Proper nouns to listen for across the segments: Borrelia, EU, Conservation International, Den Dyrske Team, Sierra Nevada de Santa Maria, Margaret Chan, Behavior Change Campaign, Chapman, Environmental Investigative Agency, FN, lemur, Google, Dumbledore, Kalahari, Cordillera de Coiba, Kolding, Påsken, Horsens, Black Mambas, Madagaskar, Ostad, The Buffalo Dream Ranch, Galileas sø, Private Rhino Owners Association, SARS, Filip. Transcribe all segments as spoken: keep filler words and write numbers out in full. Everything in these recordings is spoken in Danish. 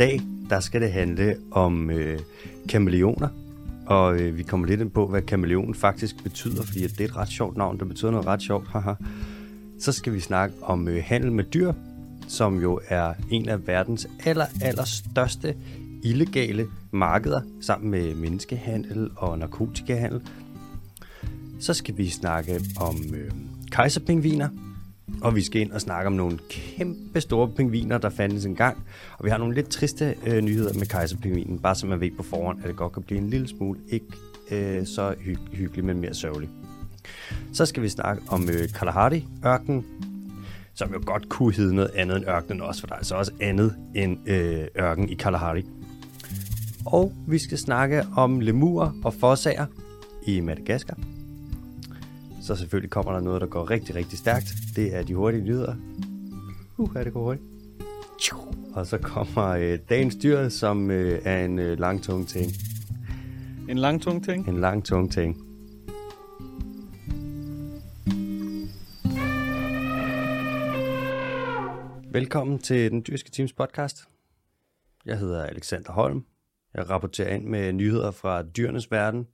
dag, der skal det handle om øh, kameleoner, og øh, vi kommer lidt ind på, hvad kameleonen faktisk betyder, fordi det er et ret sjovt navn, der betyder noget ret sjovt, haha. Så skal vi snakke om øh, handel med dyr, som jo er en af verdens aller, aller største illegale markeder, sammen med menneskehandel og narkotikahandel. Så skal vi snakke om øh, kejserpingviner, og vi skal ind og snakke om nogle kæmpe store pingviner, der fandtes engang. Og vi har nogle lidt triste øh, nyheder med kejserpingvinen, bare så man ved på forhånd, at det godt kan blive en lille smule ikke øh, så hy- hyggelig, men mere sørgelig. Så skal vi snakke om øh, Kalahari-ørkenen, som jo godt kunne hedde noget andet end ørkenen også, for der er altså også andet end øh, ørken i Kalahari. Og vi skal snakke om lemurer og fossager i Madagaskar. Så selvfølgelig kommer der noget, der går rigtig, rigtig stærkt. Det er de hurtige nyheder. Uh, er det går hurtigt. Og så kommer øh, dagens dyr, som øh, er en øh, lang, tung ting. En lang, tung ting? En lang, tung ting. Velkommen til Den Dyrske Teams podcast. Jeg hedder Alexander Holm. Jeg rapporterer ind med nyheder fra dyrenes verden,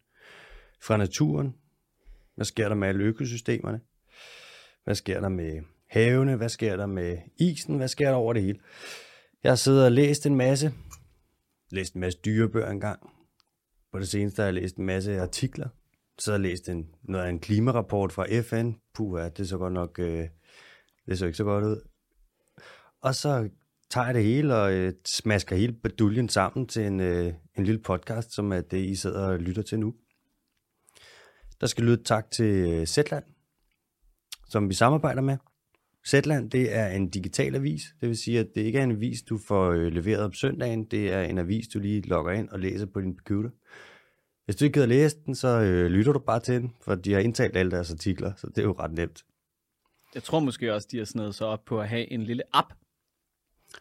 fra naturen. Hvad sker der med alle økosystemerne? Hvad sker der med havene? Hvad sker der med isen? Hvad sker der over det hele? Jeg sidder og læst en masse, læst en masse dyrebøger engang. På det seneste har jeg læst en masse artikler. Så har jeg læst en, noget af en klimarapport fra F N. Puh, ja, det så godt nok, øh, det så ikke så godt ud. Og så tager jeg det hele og øh, smasker hele baduljen sammen til en, øh, en lille podcast, som er det, I sidder og lytter til nu. Der skal lyde tak til Zetland, som vi samarbejder med. Zetland, det er en digital avis, det vil sige, at det ikke er en avis, du får leveret om søndagen, det er en avis, du lige logger ind og læser på din computer. Hvis du ikke gider læse den, så øh, lytter du bare til den, for de har indtalt alle deres artikler, så det er jo ret nemt. Jeg tror måske også, de har snedet sig op på at have en lille app.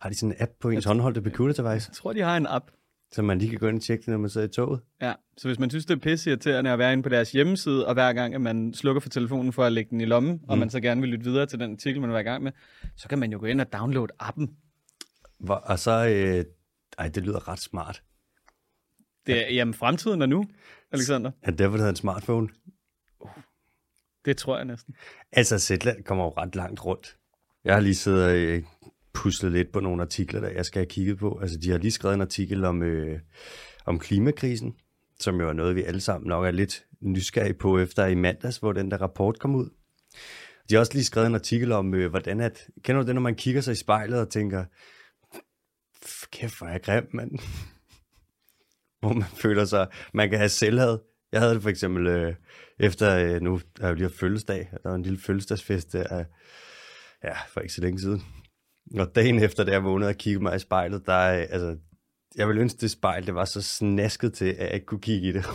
Har de sådan en app på ens t- håndholdte computer-device? Jeg tror, de har en app. Så man lige kan gå ind og tjekke det, når man sidder i toget. Ja, så hvis man synes, det er pisseirriterende at være inde på deres hjemmeside, og hver gang, at man slukker for telefonen for at lægge den i lommen, mm. og man så gerne vil lytte videre til den artikel, man var i gang med, så kan man jo gå ind og downloade appen. Hvor, og så... Øh, ej, det lyder ret smart. Det er, jamen, fremtiden er nu, Alexander. Ja, derfor det hedder en smartphone. Uh, det tror jeg næsten. Altså, Zetland kommer jo ret langt rundt. Jeg har lige siddet og... Øh, puslet lidt på nogle artikler, der jeg skal have kigget på. Altså, de har lige skrevet en artikel om, øh, om klimakrisen, som jo er noget, vi alle sammen nok er lidt nysgerrige på efter i mandags, hvor den der rapport kom ud. De har også lige skrevet en artikel om, øh, hvordan at... Kender du det, når man kigger sig i spejlet og tænker, kæft, hvor er jeg grim, mand. Hvor man føler sig... Man kan have selvhed. Jeg havde det for eksempel øh, efter... Øh, nu har jeg lige haft fødselsdag. Der var en lille fødselsdagsfest øh, ja, for ikke så længe siden. Og dagen efter, da jeg vågnede og kiggede mig i spejlet, der altså, jeg ville ønske, det spejl, det var så snasket til, at jeg ikke kunne kigge i det.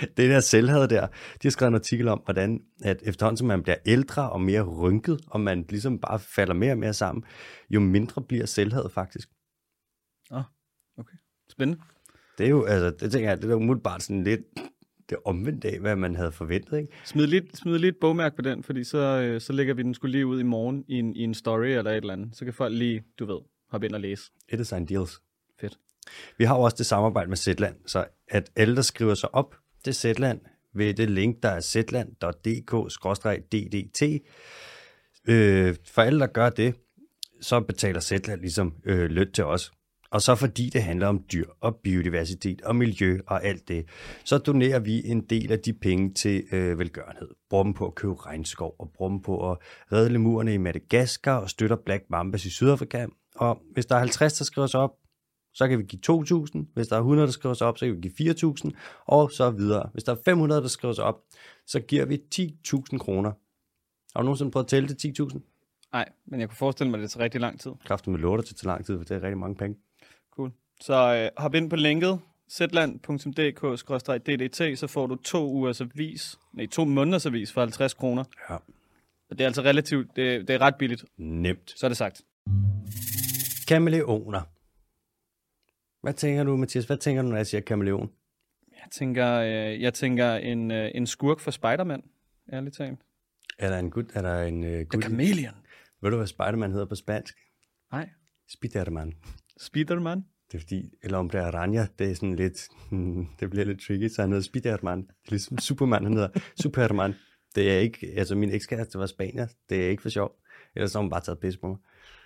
Det der selvhed der, de har skrevet en artikel om, hvordan at efterhånden, som man bliver ældre og mere rynket, og man ligesom bare falder mere og mere sammen, jo mindre bliver selvhed faktisk. Ah, okay. Spændende. Det er jo, altså, det tænker jeg, det er umiddelbart sådan lidt... Det er omvendt af, hvad man havde forventet, ikke? Smid lidt, smid lidt bogmærke på den, fordi så, så lægger vi den skulle lige ud i morgen i en, i en story eller et eller andet. Så kan folk lige, du ved, hoppe ind og læse. It is and deals. Fedt. Vi har også det samarbejde med Zetland, så at alle, der skriver sig op til Zetland, ved det link, der er zetland punktum d k bindestreg d d t. Øh, for alle, der gør det, så betaler Zetland ligesom øh, løn til os. Og så fordi det handler om dyr og biodiversitet og miljø og alt det, så donerer vi en del af de penge til øh, velgørenhed. Bruger dem på at købe regnskov og bruger dem på at redde lemurerne i Madagaskar og støtter Black Mambas i Sydafrika. Og hvis der er halvtreds, der skriver sig op, så kan vi give to tusind. Hvis der er hundrede, der skriver sig op, så kan vi give fire tusind og så videre. Hvis der er fem hundrede, der skriver sig op, så giver vi ti tusind kroner. Har du nogensinde prøvet at tælle til ti tusind? Nej, men jeg kunne forestille mig, at det er til rigtig lang tid. Kræften med lortet til til lang tid, for det er rigtig mange penge. Cool. Så øh, hop ind på linket, zetland punktum d k bindestreg d d t, så får du to ugers avis, nej, to måneders avis for halvtreds kroner. Ja. Og det er altså relativt, det, det er ret billigt. Nemt. Så er det sagt. Kameleoner. Hvad tænker du, Mathias? Hvad tænker du, når jeg siger kameleon? Jeg tænker, øh, jeg tænker en, øh, en skurk fra Spider-Man, ærligt talt. Er der en gud? Er der en øh, gud? The Chameleon. Ved du, hvad Spider-Man hedder på spansk? Nej. Spider-Man. Spider-Man? Det er fordi, eller om det er Aranya, det er sådan lidt, hmm, det bliver lidt tricky, så han hedder Spiderman. Det er ligesom Superman, han hedder Superman. Det er ikke, altså min ekskæreste var spanier, det er ikke for sjov. Ellers har hun bare taget pis på mig.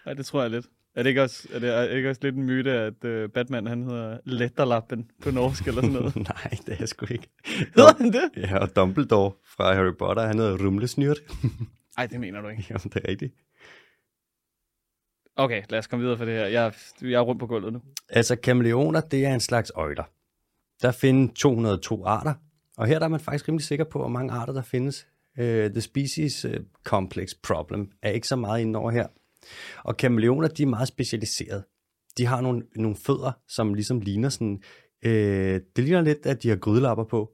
Nej, det tror jeg lidt. Er det ikke også, er det, er det ikke også lidt en myte, at uh, Batman, han hedder Letterlappen på norsk eller sådan noget? Nej, det er sgu ikke. Hedder han det? Ja, og Dumbledore fra Harry Potter, han hedder Rumlesnyrt. Nej, det mener du ikke. Jamen, det er rigtigt. Okay, lad os komme videre for det her. Jeg, jeg er rundt på gulvet nu. Altså, kameleoner, det er en slags øgler. Der findes to hundrede og to arter, og her der er man faktisk rimelig sikker på, hvor mange arter der findes. Uh, the species uh, complex problem er ikke så meget indover her. Og kameleoner, de er meget specialiserede. De har nogle, nogle fødder, som ligesom ligner sådan... Uh, det ligner lidt, at de har grydelapper på.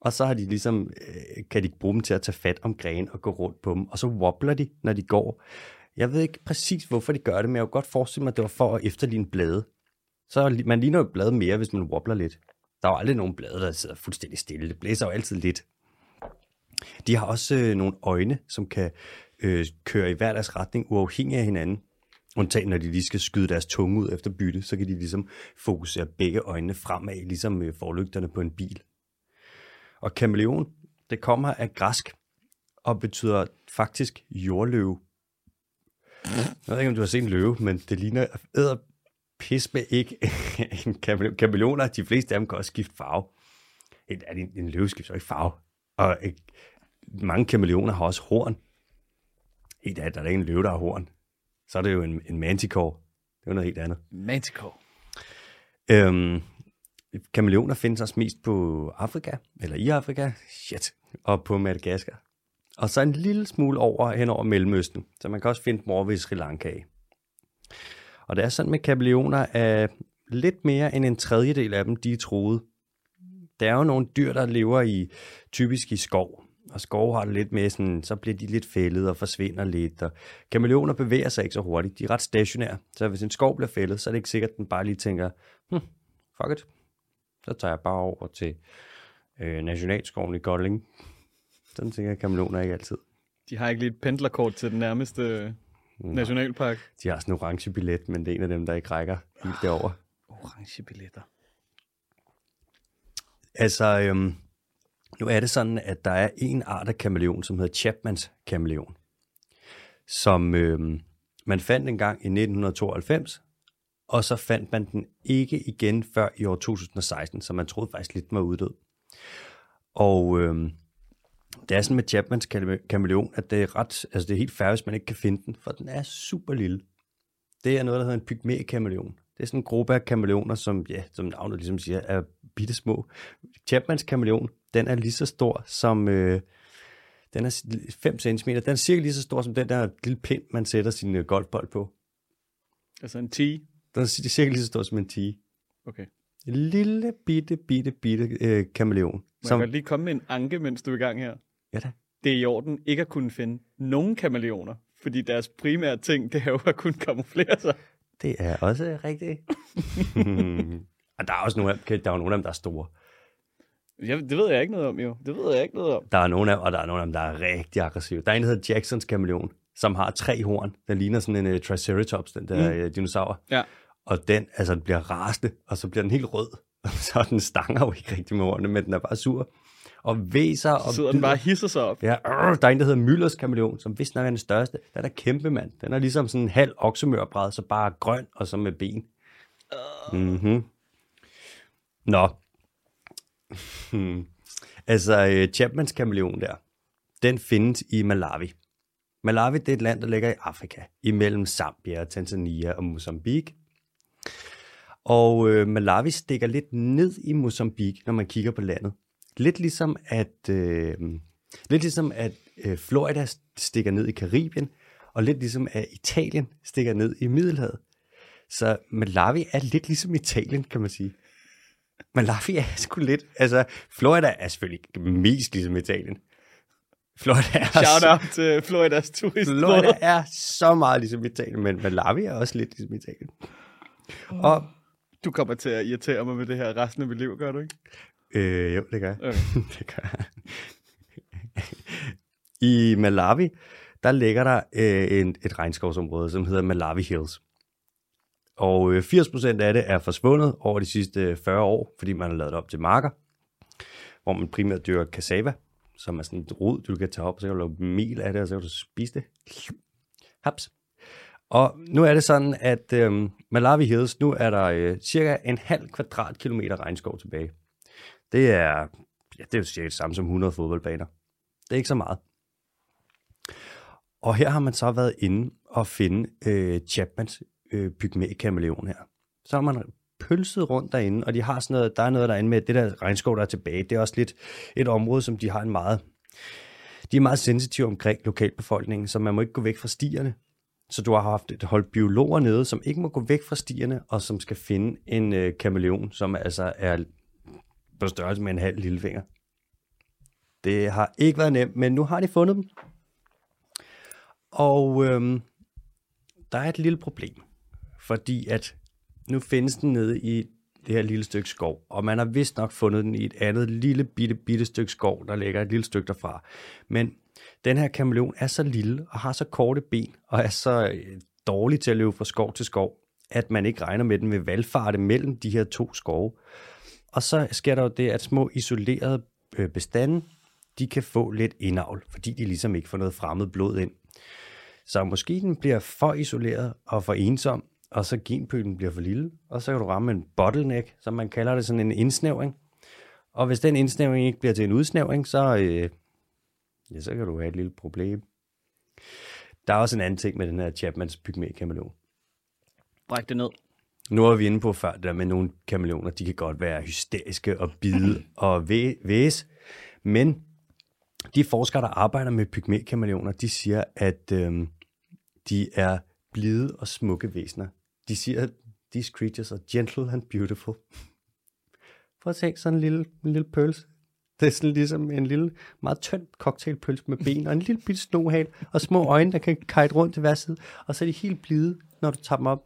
Og så har de ligesom, uh, kan de bruge dem til at tage fat om grenen og gå rundt på dem. Og så wobbler de, når de går. Jeg ved ikke præcis, hvorfor de gør det, men jeg kunne godt forestille mig, at det var for at efterligne blade. Så man ligner jo blade mere, hvis man wobbler lidt. Der er jo aldrig nogen blade, der sidder fuldstændig stille. Det blæser jo altid lidt. De har også øh, nogle øjne, som kan øh, køre i hver deres retning, uafhængig af hinanden. Undtagen når de lige skal skyde deres tunge ud efter bytte, så kan de ligesom fokusere begge øjnene fremad, ligesom øh, forlygterne på en bil. Og kameleon, det kommer af græsk, og betyder faktisk jordløve. Jeg ved ikke, om du har set en løve, men det ligner edderpis med ikke en kameleoner. De fleste af dem kan også skifte farve. En, en, en løve skifter ikke farve. Og ikke, mange kameleoner har også horn. Helt af, der er ikke en løve, der har horn. Så er det jo en, en manticore. Det er jo noget helt andet. Manticore. Øhm, kameleoner findes også mest på Afrika, eller i Afrika, shit, og på Madagaskar. Og så en lille smule over, hen over Mellemøsten. Så man kan også finde dem over ved Sri Lanka. Og det er sådan med kameleoner, at lidt mere end en tredjedel af dem, de er truet. Der er jo nogle dyr, der lever i typisk i skov. Og skov har det lidt med sådan, så bliver de lidt fældet og forsvinder lidt. Og kameleoner bevæger sig ikke så hurtigt. De er ret stationære. Så hvis en skov bliver fældet, så er det ikke sikkert, at den bare lige tænker, hm, fuck it. Så tager jeg bare over til øh, Nationalskoven i Kolding. Sådan tænker kameleoner ikke altid. De har ikke lige et pendlerkort til den nærmeste Nå. nationalpark. De har sådan en orange billet, men det er en af dem, der ikke rækker helt oh, derovre. Orange billetter. Altså, øhm, nu er det sådan, at der er en art af kameleon, som hedder Chapmans kameleon, som øhm, man fandt engang i nitten tooghalvfems, og så fandt man den ikke igen før i år to tusind og seksten, så man troede faktisk lidt, den var uddød. Og... Øhm, det er sådan med Chapmans kameleon, at det er ret, altså det er helt færdigt, hvis man ikke kan finde den, for den er super lille. Det er noget, der hedder en pygmæ-kameleon. Det er sådan en gruppe af kameleoner, som, ja, som navnet ligesom siger, er bittesmå. Chapmans kameleon, den er lige så stor som, øh, den er fem centimeter, den er cirka lige så stor som den der lille pind, man sætter sin øh, golfbold på. Altså en ti? Den er cirka lige så stor som en ti. Okay. En lille, bitte, bitte, bitte øh, kameleon. Må jeg som... godt lige komme med en anke, mens du er i gang her? Ja da. Det er i orden ikke at kunne finde nogen kameleoner, fordi deres primære ting, det er jo at kunne kamuflere sig. Det er også rigtigt. Og der er også nogle af dem, der er nogle af dem, der er store. Ja, det ved jeg ikke noget om jo. Det ved jeg ikke noget om. Der er nogle af dem, og der er nogle af dem, der er rigtig aggressive. Der er en, der hedder Jacksons kameleon, som har tre horn. Den ligner sådan en uh, triceratops, den der mm. dinosaur. Ja. Og den, altså den bliver rasende, og så bliver den helt rød. Og så den stanger jo ikke rigtig med ordene, men den er bare sur. Og væser og... Så den bare hisser sig op. Ja, øh, der er en, der hedder Müllers kameleon, som vist nok er den største. Der er der kæmpe mand. Den er ligesom sådan en halv oksemørbræd, så bare grøn og så med ben. Uh. Mm-hmm. Nå. Altså, Chapmans kameleon der, den findes i Malawi. Malawi, det er et land, der ligger i Afrika, imellem Zambia, Tanzania og Mozambique. Og øh, Malawi stikker lidt ned i Mozambique, når man kigger på landet. Lidt ligesom at, øh, lidt ligesom at øh, Florida stikker ned i Karibien, og lidt ligesom at Italien stikker ned i Middelhavet. Så Malawi er lidt ligesom Italien, kan man sige. Malawi er sgu lidt... Altså, Florida er selvfølgelig mest ligesom Italien. Florida er Shout out så, til Floridas turist. Florida er så meget ligesom Italien, men Malawi er også lidt ligesom Italien. Og du kommer til at irritere mig med det her resten af mit liv, gør du ikke? Øh, jo, det gør jeg. Okay. Det gør jeg. I Malawi, der ligger der øh, en, et regnskovsområde, som hedder Malawi Hills. og firs procent af det er forsvundet over de sidste fyrre år, fordi man har lavet det op til marker, hvor man primært dyrker cassava, som er sådan et rod, du kan tage op, og så kan du lave mel af det, og så kan du spise det. Haps. Og nu er det sådan, at øh, Malawi Hills, nu er der øh, cirka en halv kvadratkilometer regnskov tilbage. Det er, ja, det er jo cirka det samme som hundrede fodboldbaner. Det er ikke så meget. Og her har man så været inde og finde øh, Chapmans øh, pygmæ-kameleon her. Så har man pølset rundt derinde, og de har sådan noget, der er noget derinde med, det der regnskov, der er tilbage. Det er også lidt et område, som de har en meget, de er meget sensitive omkring lokalbefolkningen, så man må ikke gå væk fra stierne. Så du har haft et hold biologer nede, som ikke må gå væk fra stierne, og som skal finde en øh, kameleon, som altså er på størrelse med en halv lillefinger. Det har ikke været nemt, men nu har de fundet dem. Og øhm, der er et lille problem, fordi at nu findes den nede i det her lille stykke skov, og man har vist nok fundet den i et andet lille bitte, bitte stykke skov, der ligger et lille stykke derfra. Men den her kameleon er så lille og har så korte ben og er så dårlig til at løbe fra skov til skov, at man ikke regner med den ved valfarte mellem de her to skove. Og så sker der jo det, at små isolerede bestande, de kan få lidt indavl, fordi de ligesom ikke får noget fremmed blod ind. Så måske den bliver for isoleret og for ensom, og så genpølen bliver for lille, og så kan du ramme en bottleneck, som man kalder det, sådan en indsnævring. Og hvis den indsnævring ikke bliver til en udsnævring, så, øh, ja, så kan du have et lille problem. Der er også en anden ting med den her Chapmans pygmæ-kameleon. Bræk det ned. Nu er vi inde på før, der med nogle kameleoner, de kan godt være hysteriske og bide og væse, men de forskere, der arbejder med pygmæ-kameleoner, de siger, at øh, de er blide og smukke væsener. De siger, at these creatures are gentle and beautiful. Prøv at tænke sådan en lille, en lille pølse. Det er sådan ligesom en lille, meget tynd cocktailpølse med ben og en lille bitte snohal og små øjne, der kan kajte rundt til hver side. Og så er de helt blide, når du tager dem op.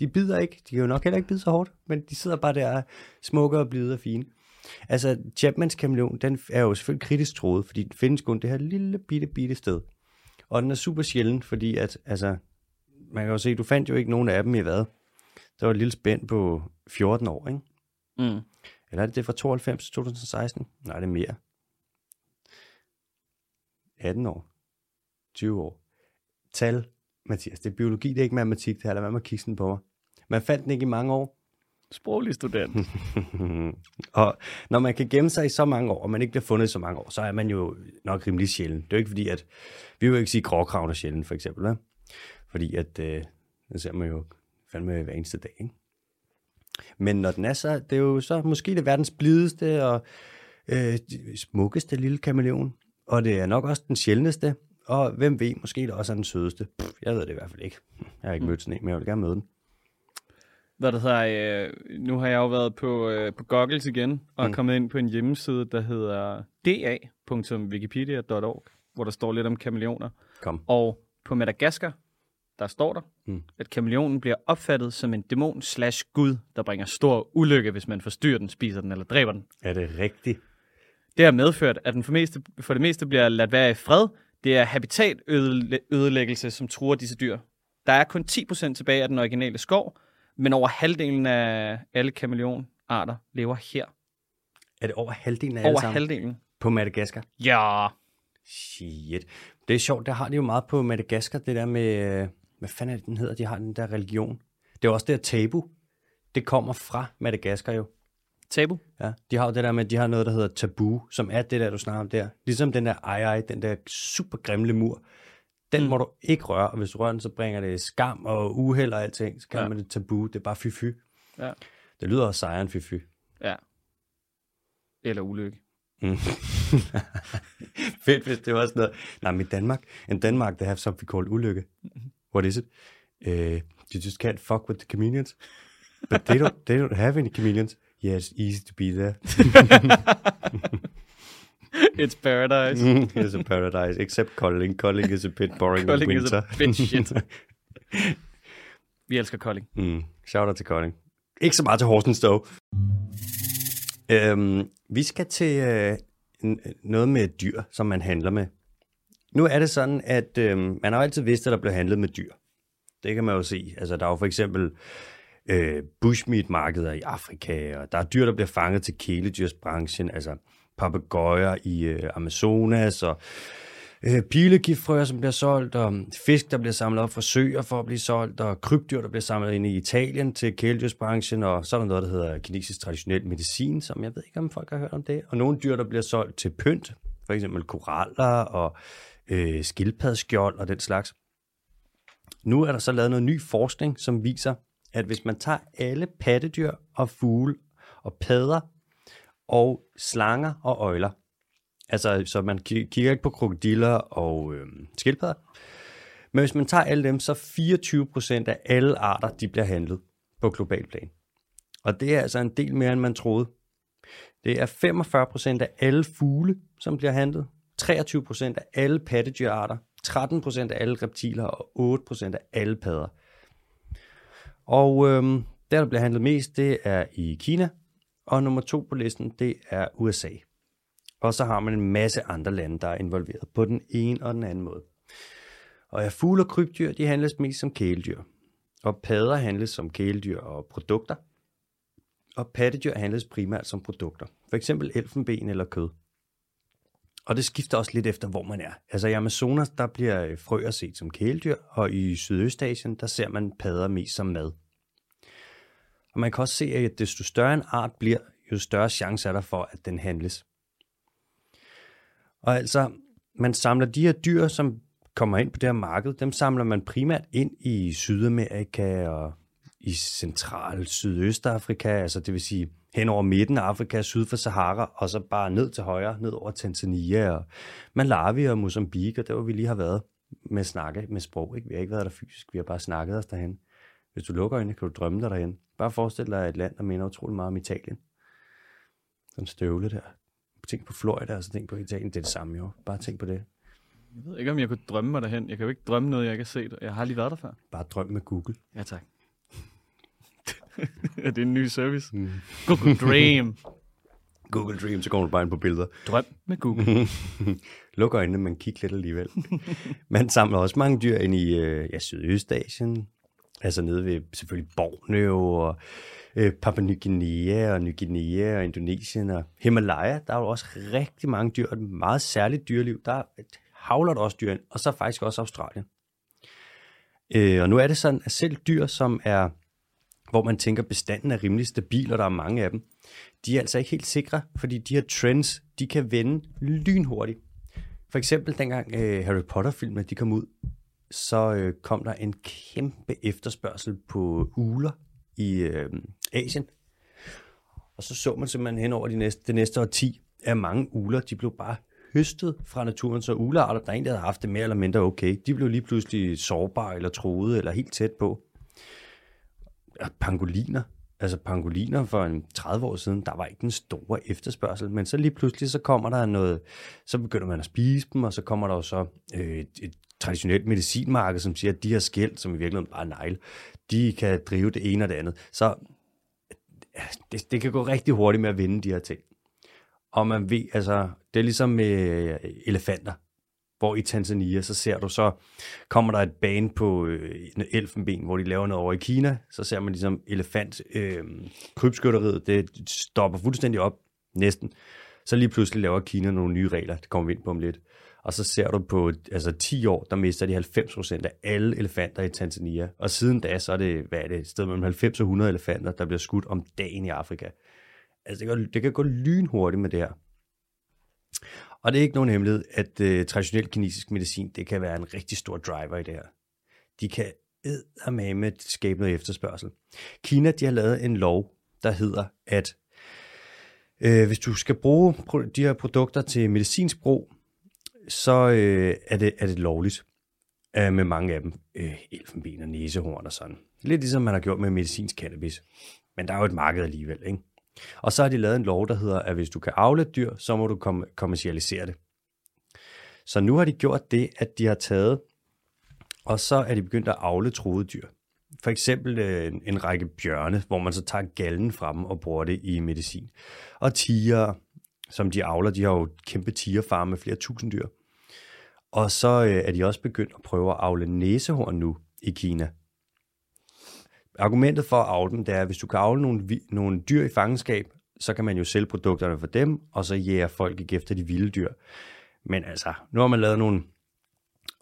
De bider ikke. De kan jo nok heller ikke bide så hårdt, men de sidder bare der smukke og blide og fine. Altså, Chapmans kameleon, den er jo selvfølgelig kritisk troet, fordi den findes kun det her lille, bitte, bitte sted. Og den er super sjælden, fordi at, altså, man kan jo se, du fandt jo ikke nogen af dem i hvad? Der var et lille spænd på fjorten år, ikke? Mm. Eller er det det fra tooghalvfems til to tusind og seksten? Nej, det er mere. atten år. tyve år. Tal, Mathias, det er biologi, det er ikke matematik, det har der været med at kigge sådan på mig. Man fandt den ikke i mange år. Sproglig student. Og når man kan gemme sig i så mange år, og man ikke bliver fundet i så mange år, så er man jo nok rimelig sjældent. Det er jo ikke fordi, at vi vil jo ikke sige gråkraven er sjældent, for eksempel. Ja? Fordi at, øh, det ser man jo fandme hver eneste dag, ikke? Men når den er så, det er jo så måske det verdens blideste og øh, smukkeste lille kameleon. Og det er nok også den sjældneste. Og hvem ved, måske det også er den sødeste. Pff, jeg ved det i hvert fald ikke. Jeg har ikke mødt sådan en, men jeg vil gerne møde den. Hvad det hedder, øh, nu har jeg jo været på, øh, på Goggles igen, og mm. kommet ind på en hjemmeside, der hedder d a punktum wikipedia punktum org, hvor der står lidt om kameleoner. Kom. Og på Madagaskar, der står der, mm. at kameleonen bliver opfattet som en dæmon slash gud, der bringer stor ulykke, hvis man forstyrrer den, spiser den eller dræber den. Er det rigtigt? Det har medført, at den for, meste, for det meste bliver ladt være i fred. Det er habitatødelæggelse, som truer disse dyr. Der er kun ti procent tilbage af den originale skov, men over halvdelen af alle kameleonarter lever her. Er det over halvdelen af alle sammen? Over halvdelen. På Madagaskar? Ja. Shit. Det er sjovt, der har de jo meget på Madagaskar, det der med, hvad fanden er det, den hedder? De har den der religion. Det er også det der tabu. Det kommer fra Madagaskar jo. Tabu? Ja, de har jo det der med, de har noget, der hedder tabu, som er det der, du snakker om der. Ligesom den der ej-ej, den der super grimle mur. Den må du ikke røre, og hvis du rører den, så bringer det skam og uheld og alting. Så kalder ja. man det tabu. Det er bare fy-fy. Ja. Det lyder også sejere end fy-fy. Ja. Eller ulykke. Mm. Fedt, hvis det var sådan noget. Nej, men i Danmark, in Denmark, they have something called ulykke. What is it? Uh, you just can't fuck with the chameleons. But they don't, they don't have any chameleons. Yeah, it's easy to be there. It's paradise. It's a paradise, except Kolding. Kolding is a bit boring in winter. Kolding is a bit shit. Vi elsker Kolding. Mm. Shout out til Kolding. Ikke så meget til Horsens dog. Øhm, vi skal til øh, noget med dyr, som man handler med. Nu er det sådan, at øh, man har altid vidst, at der bliver handlet med dyr. Det kan man jo se. Altså, der er jo for eksempel øh, bushmeat-markeder i Afrika, og der er dyr, der bliver fanget til kæledyrsbranchen, altså papegøjer i øh, Amazonas, og øh, pilegiftfrøer, som bliver solgt, og fisk, der bliver samlet op fra søer for at blive solgt, og krybdyr, der bliver samlet ind i Italien til kæledyrsbranchen, og så er der noget, der hedder kinesisk traditionel medicin, som jeg ved ikke, om folk har hørt om det, og nogle dyr, der bliver solgt til pynt, for eksempel koraller og øh, skildpaddeskjold og den slags. Nu er der så lavet noget ny forskning, som viser, at hvis man tager alle pattedyr og fugle og padder og slanger og øjler, altså så man kigger ikke på krokodiller og øh, skildpadder, men hvis man tager alle dem, så fireogtyve procent af alle arter, de bliver handlet på global plan. Og det er altså en del mere, end man troede. Det er femogfyrre procent af alle fugle, som bliver handlet, treogtyve procent af alle pattedyrarter, tretten procent af alle reptiler og otte procent af alle padder. Og øhm, der, der bliver handlet mest, det er i Kina, og nummer to på listen, det er U S A. Og så har man en masse andre lande, der er involveret på den ene og den anden måde. Og ja, fugle og krybdyr, de handles mest som kæledyr, og padder handles som kæledyr og produkter, og pattedyr handles primært som produkter, for eksempel elfenben eller kød. Og det skifter også lidt efter, hvor man er. Altså i Amazonas, der bliver frøer set som kæledyr, og i Sydøstasien, der ser man padder mest som mad. Og man kan også se, at desto større en art bliver, jo større chance er der for, at den handles. Og altså, man samler de her dyr, som kommer ind på det her marked, dem samler man primært ind i Sydamerika og i central Sydøstafrika, altså det vil sige hen over midten af Afrika, syd for Sahara, og så bare ned til højre, ned over Tanzania og Malawi og Mozambique, og der hvor vi lige har været med snakke, med sprog, ikke? Vi har ikke været der fysisk, vi har bare snakket os derhen. Hvis du lukker øjnene, kan du drømme dig derhen. Bare forestil dig et land, der minder utrolig meget om Italien. Sådan støvle der. Tænk på Florida, og så tænk på Italien. Det er det samme jo. Bare tænk på det. Jeg ved ikke, om jeg kunne drømme mig derhen. Jeg kan jo ikke drømme noget, jeg ikke har set. Jeg har lige været der før. Bare drøm med Google. Ja, tak. Det er en ny service. Mm. Google Dream. Google Dream, så kommer du bare ind på billeder. Drøm med Google. Luk øjnene, men kig lidt alligevel. Man samler også mange dyr ind i ja, Sydøstasien. Altså nede ved selvfølgelig Borneo og øh, Papua Ny Guinea og Ny Guinea og Indonesien og Himalaya. Der er jo også rigtig mange dyr, og et meget særligt dyreliv. Der havler der også dyr ind, og så faktisk også Australien. Øh, og nu er det sådan, at selv dyr, som er hvor man tænker, bestanden er rimelig stabil, og der er mange af dem, de er altså ikke helt sikre, fordi de her trends, de kan vende lynhurtigt. For eksempel dengang øh, Harry Potter-filmene, de kom ud, så øh, kom der en kæmpe efterspørgsel på ugler i øh, Asien. Og så så man simpelthen hen over de næste, det næste årti, at mange ugler, de blev bare høstet fra naturen, så uglearter, der egentlig havde haft det mere eller mindre okay, de blev lige pludselig sårbare eller truede eller helt tæt på. Pangoliner, altså pangoliner for en tredive år siden, der var ikke den store efterspørgsel, men så lige pludselig, så kommer der noget, så begynder man at spise dem, og så kommer der jo så øh, et, et traditionelt medicinmarked, som siger, at de her skæld, som i virkeligheden bare negle, de kan drive det ene og det andet. Så det, det kan gå rigtig hurtigt med at vinde de her ting. Og man ved, altså, det er ligesom med elefanter, hvor i Tanzania, så ser du så, kommer der et bane på øh, elfenben, hvor de laver noget over i Kina, så ser man ligesom elefant, øh, krybskytteriet, det stopper fuldstændig op, næsten. Så lige pludselig laver Kina nogle nye regler, det kommer vi ind på om lidt. Og så ser du på altså ti år, der mister de halvfems procent af alle elefanter i Tanzania. Og siden da, så er det, hvad er det, et sted mellem halvfems og hundrede elefanter, der bliver skudt om dagen i Afrika. Altså det kan, det kan gå lynhurtigt med det her. Og det er ikke nogen hemmelighed, at øh, traditionel kinesisk medicin, det kan være en rigtig stor driver i det her. De kan eddermame skabe noget efterspørgsel. Kina, de har lavet en lov, der hedder, at øh, hvis du skal bruge de her produkter til medicinsk brug, så øh, er, det, er det lovligt øh, med mange af dem. Øh, elfenben og næsehorn og sådan. Lidt ligesom man har gjort med medicinsk cannabis. Men der er jo et marked alligevel, ikke? Og så har de lavet en lov, der hedder, at hvis du kan avle et dyr, så må du kom- kommercialisere det. Så nu har de gjort det, at de har taget, og så er de begyndt at avle truede dyr. For eksempel øh, en række bjørne, hvor man så tager gallen fra dem og bruger det i medicin. Og tiger, som de avler, de har jo kæmpe tigerfarme med flere tusind dyr. Og så øh, er de også begyndt at prøve at avle næsehorn nu i Kina. Argumentet for at avle dem, det er, at hvis du kan avle nogle, nogle dyr i fangenskab, så kan man jo sælge produkterne for dem, og så jæger folk ikke efter de vilde dyr. Men altså, nu har man lavet nogle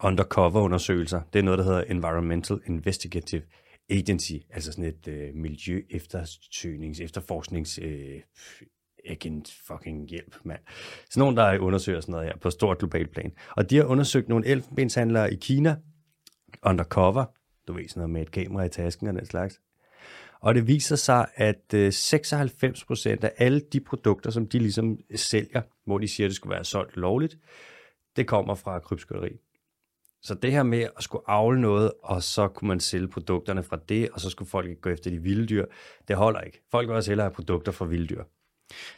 undercover-undersøgelser. Det er noget, der hedder Environmental Investigative Agency, altså sådan et øh, miljøeftersøgnings, efterforsknings... Øh, agent fucking hjælp, mand. Sådan nogen, der undersøger sådan noget her på stort globalt plan. Og de har undersøgt nogle elfenbenshandlere i Kina, undercover, du ved sådan noget med et kamera i tasken og den slags. Og det viser sig, at seksoghalvfems procent af alle de produkter, som de ligesom sælger, hvor de siger, at det skulle være solgt lovligt, det kommer fra krybskytteri. Så det her med at skulle avle noget, og så kunne man sælge produkterne fra det, og så skulle folk ikke gå efter de vilde dyr, det holder ikke. Folk vil også hellere have produkter fra vilde dyr.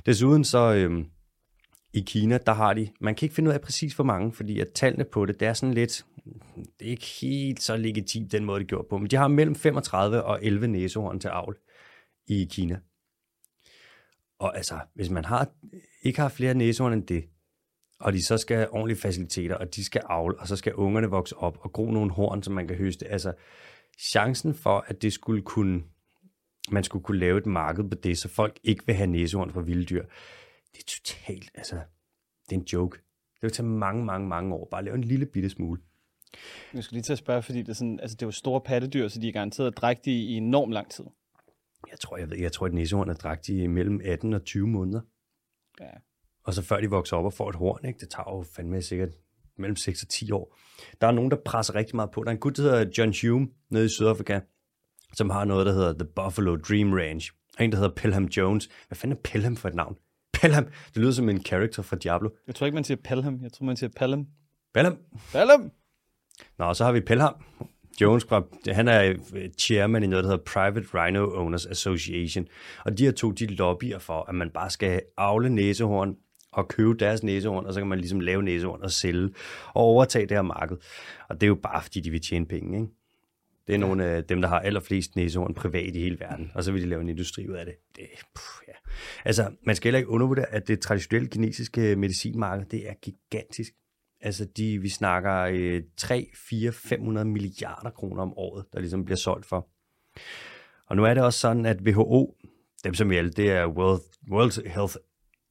Desuden så øhm, i Kina, der har de, man kan ikke finde ud af præcis hvor mange, fordi at tallene på det, det er sådan lidt, det er ikke helt så legitimt den måde, de gjorde på, men de har mellem femogtredive og elleve næsehorn til avl i Kina. Og altså, hvis man har, ikke har flere næsehorn end det, og de så skal have ordentlige faciliteter, og de skal avle, og så skal ungerne vokse op og gro nogle horn, som man kan høste, altså chancen for, at det skulle kunne man skulle kunne lave et marked på det, så folk ikke vil have næsehorn fra vilde dyr. Det er totalt, altså, det er en joke. Det vil tage mange, mange, mange år. Bare lave en lille bitte smule. Jeg skulle lige til at spørge, fordi det er, sådan, altså, det er jo store pattedyr, så de er garanteret drægtige i enormt lang tid. Jeg tror, jeg ved, jeg tror at næsehorn er drægtige i mellem atten og tyve måneder. Ja. Og så før de vokser op og får et horn, ikke? Det tager jo fandme sikkert mellem seks og ti år. Der er nogen, der presser rigtig meget på. Der er en gut, der hedder John Hume, nede i Sydafrika, som har noget, der hedder The Buffalo Dream Ranch. Og en, der hedder Pelham Jones. Hvad fanden er Pelham for et navn? Pelham. Det lyder som en karakter fra Diablo. Jeg tror ikke, man siger Pelham. Jeg tror, man siger Pelham. Pelham. Pelham. Nå, så har vi Pelham. Jones, han er chairman i noget, der hedder Private Rhino Owners Association. Og de her to, de lobbyer for, at man bare skal avle næsehorn og købe deres næsehorn, og så kan man ligesom lave næsehorn og sælge og overtage det her marked. Og det er jo bare, fordi de vil tjene penge, ikke? Det er nogle af dem, der har allerflest næsehorn privat i hele verden, og så vil de lave en industri ud af det. det puh, ja. Altså, man skal heller ikke undervurdere, at det traditionelle kinesiske medicinmarked, det er gigantisk. Altså, de, vi snakker øh, tre, fire, fem hundrede milliarder kroner om året, der ligesom bliver solgt for. Og nu er det også sådan, at W H O, dem som hjælper, det er World, World Health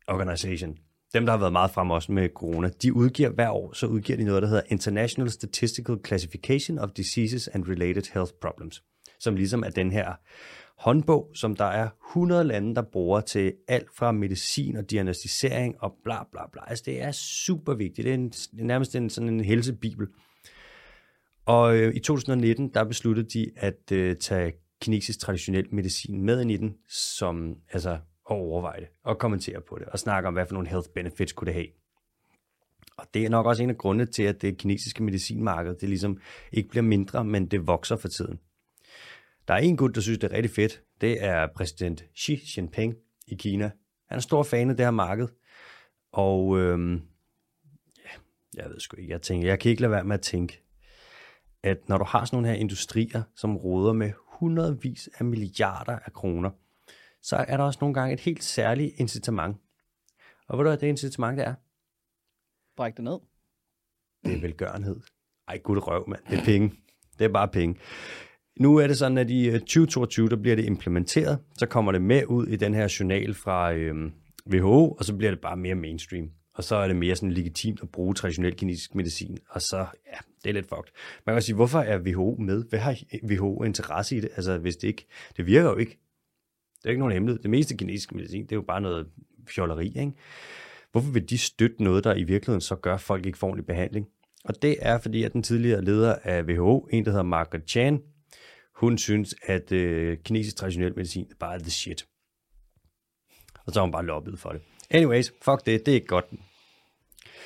Organization, dem, der har været meget frem også med corona, de udgiver hver år, så udgiver de noget, der hedder International Statistical Classification of Diseases and Related Health Problems, som ligesom er den her håndbog, som der er hundrede lande, der bruger til alt fra medicin og diagnostisering og bla bla bla. Altså, det er super vigtigt. Det er, en, det er nærmest en, sådan en helsebibel. Og øh, i to tusind nitten, der besluttede de at øh, tage kinesisk traditionel medicin med ind i den, som altså... og overveje det, og kommentere på det, og snakke om, hvad for nogle health benefits kunne det have. Og det er nok også en af grundene til, at det kinesiske medicinmarked, det ligesom ikke bliver mindre, men det vokser for tiden. Der er en gut, der synes, det er rigtig fedt. Det er præsident Xi Jinping i Kina. Han er stor fan af det her marked, og øhm, ja, jeg ved sgu ikke, jeg tænker, jeg kan ikke lade være med at tænke, at når du har sådan nogle her industrier, som roder med hundredvis af milliarder af kroner, så er der også nogle gange et helt særligt incitament. Og ved du, hvad det incitament det er? Bræk det ned. Det er velgørenhed. Ej, gud røv, mand. Det er penge. Det er bare penge. Nu er det sådan, at i tyve toogtyve, der bliver det implementeret. Så kommer det med ud i den her journal fra øh, W H O, og så bliver det bare mere mainstream. Og så er det mere sådan legitimt at bruge traditionel kinesisk medicin. Og så, ja, det er lidt fucked. Man kan sige, hvorfor er W H O med? Hvad har W H O interesse i det? Altså, hvis det ikke... Det virker jo ikke. Det er ikke nogen hemmelighed. Det meste kinesiske medicin, det er jo bare noget fjolleri, ikke? Hvorfor vil de støtte noget, der i virkeligheden så gør, folk ikke får ordentlig behandling? Og det er, fordi at den tidligere leder af W H O, en der hedder Margaret Chan, hun synes, at øh, kinesisk traditionel medicin er bare the shit. Og så har hun bare loppet for det. Anyways, fuck det, det er ikke godt.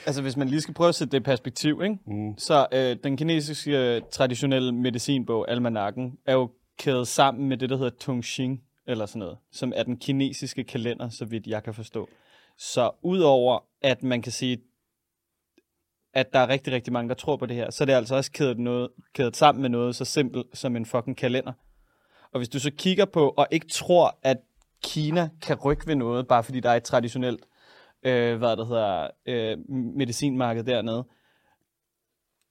Altså, hvis man lige skal prøve at sætte det i perspektiv, ikke? Mm. Så øh, den kinesiske øh, traditionelle medicinbog, almanakken, er jo kædet sammen med det, der hedder Tongxing, eller sådan noget, som er den kinesiske kalender, så vidt jeg kan forstå. Så udover, at man kan sige, at der er rigtig, rigtig mange, der tror på det her, så er det altså også kædet, noget, kædet sammen med noget så simpelt som en fucking kalender. Og hvis du så kigger på, og ikke tror, at Kina kan rykke ved noget, bare fordi der er et traditionelt, øh, hvad det hedder, øh, medicinmarked dernede,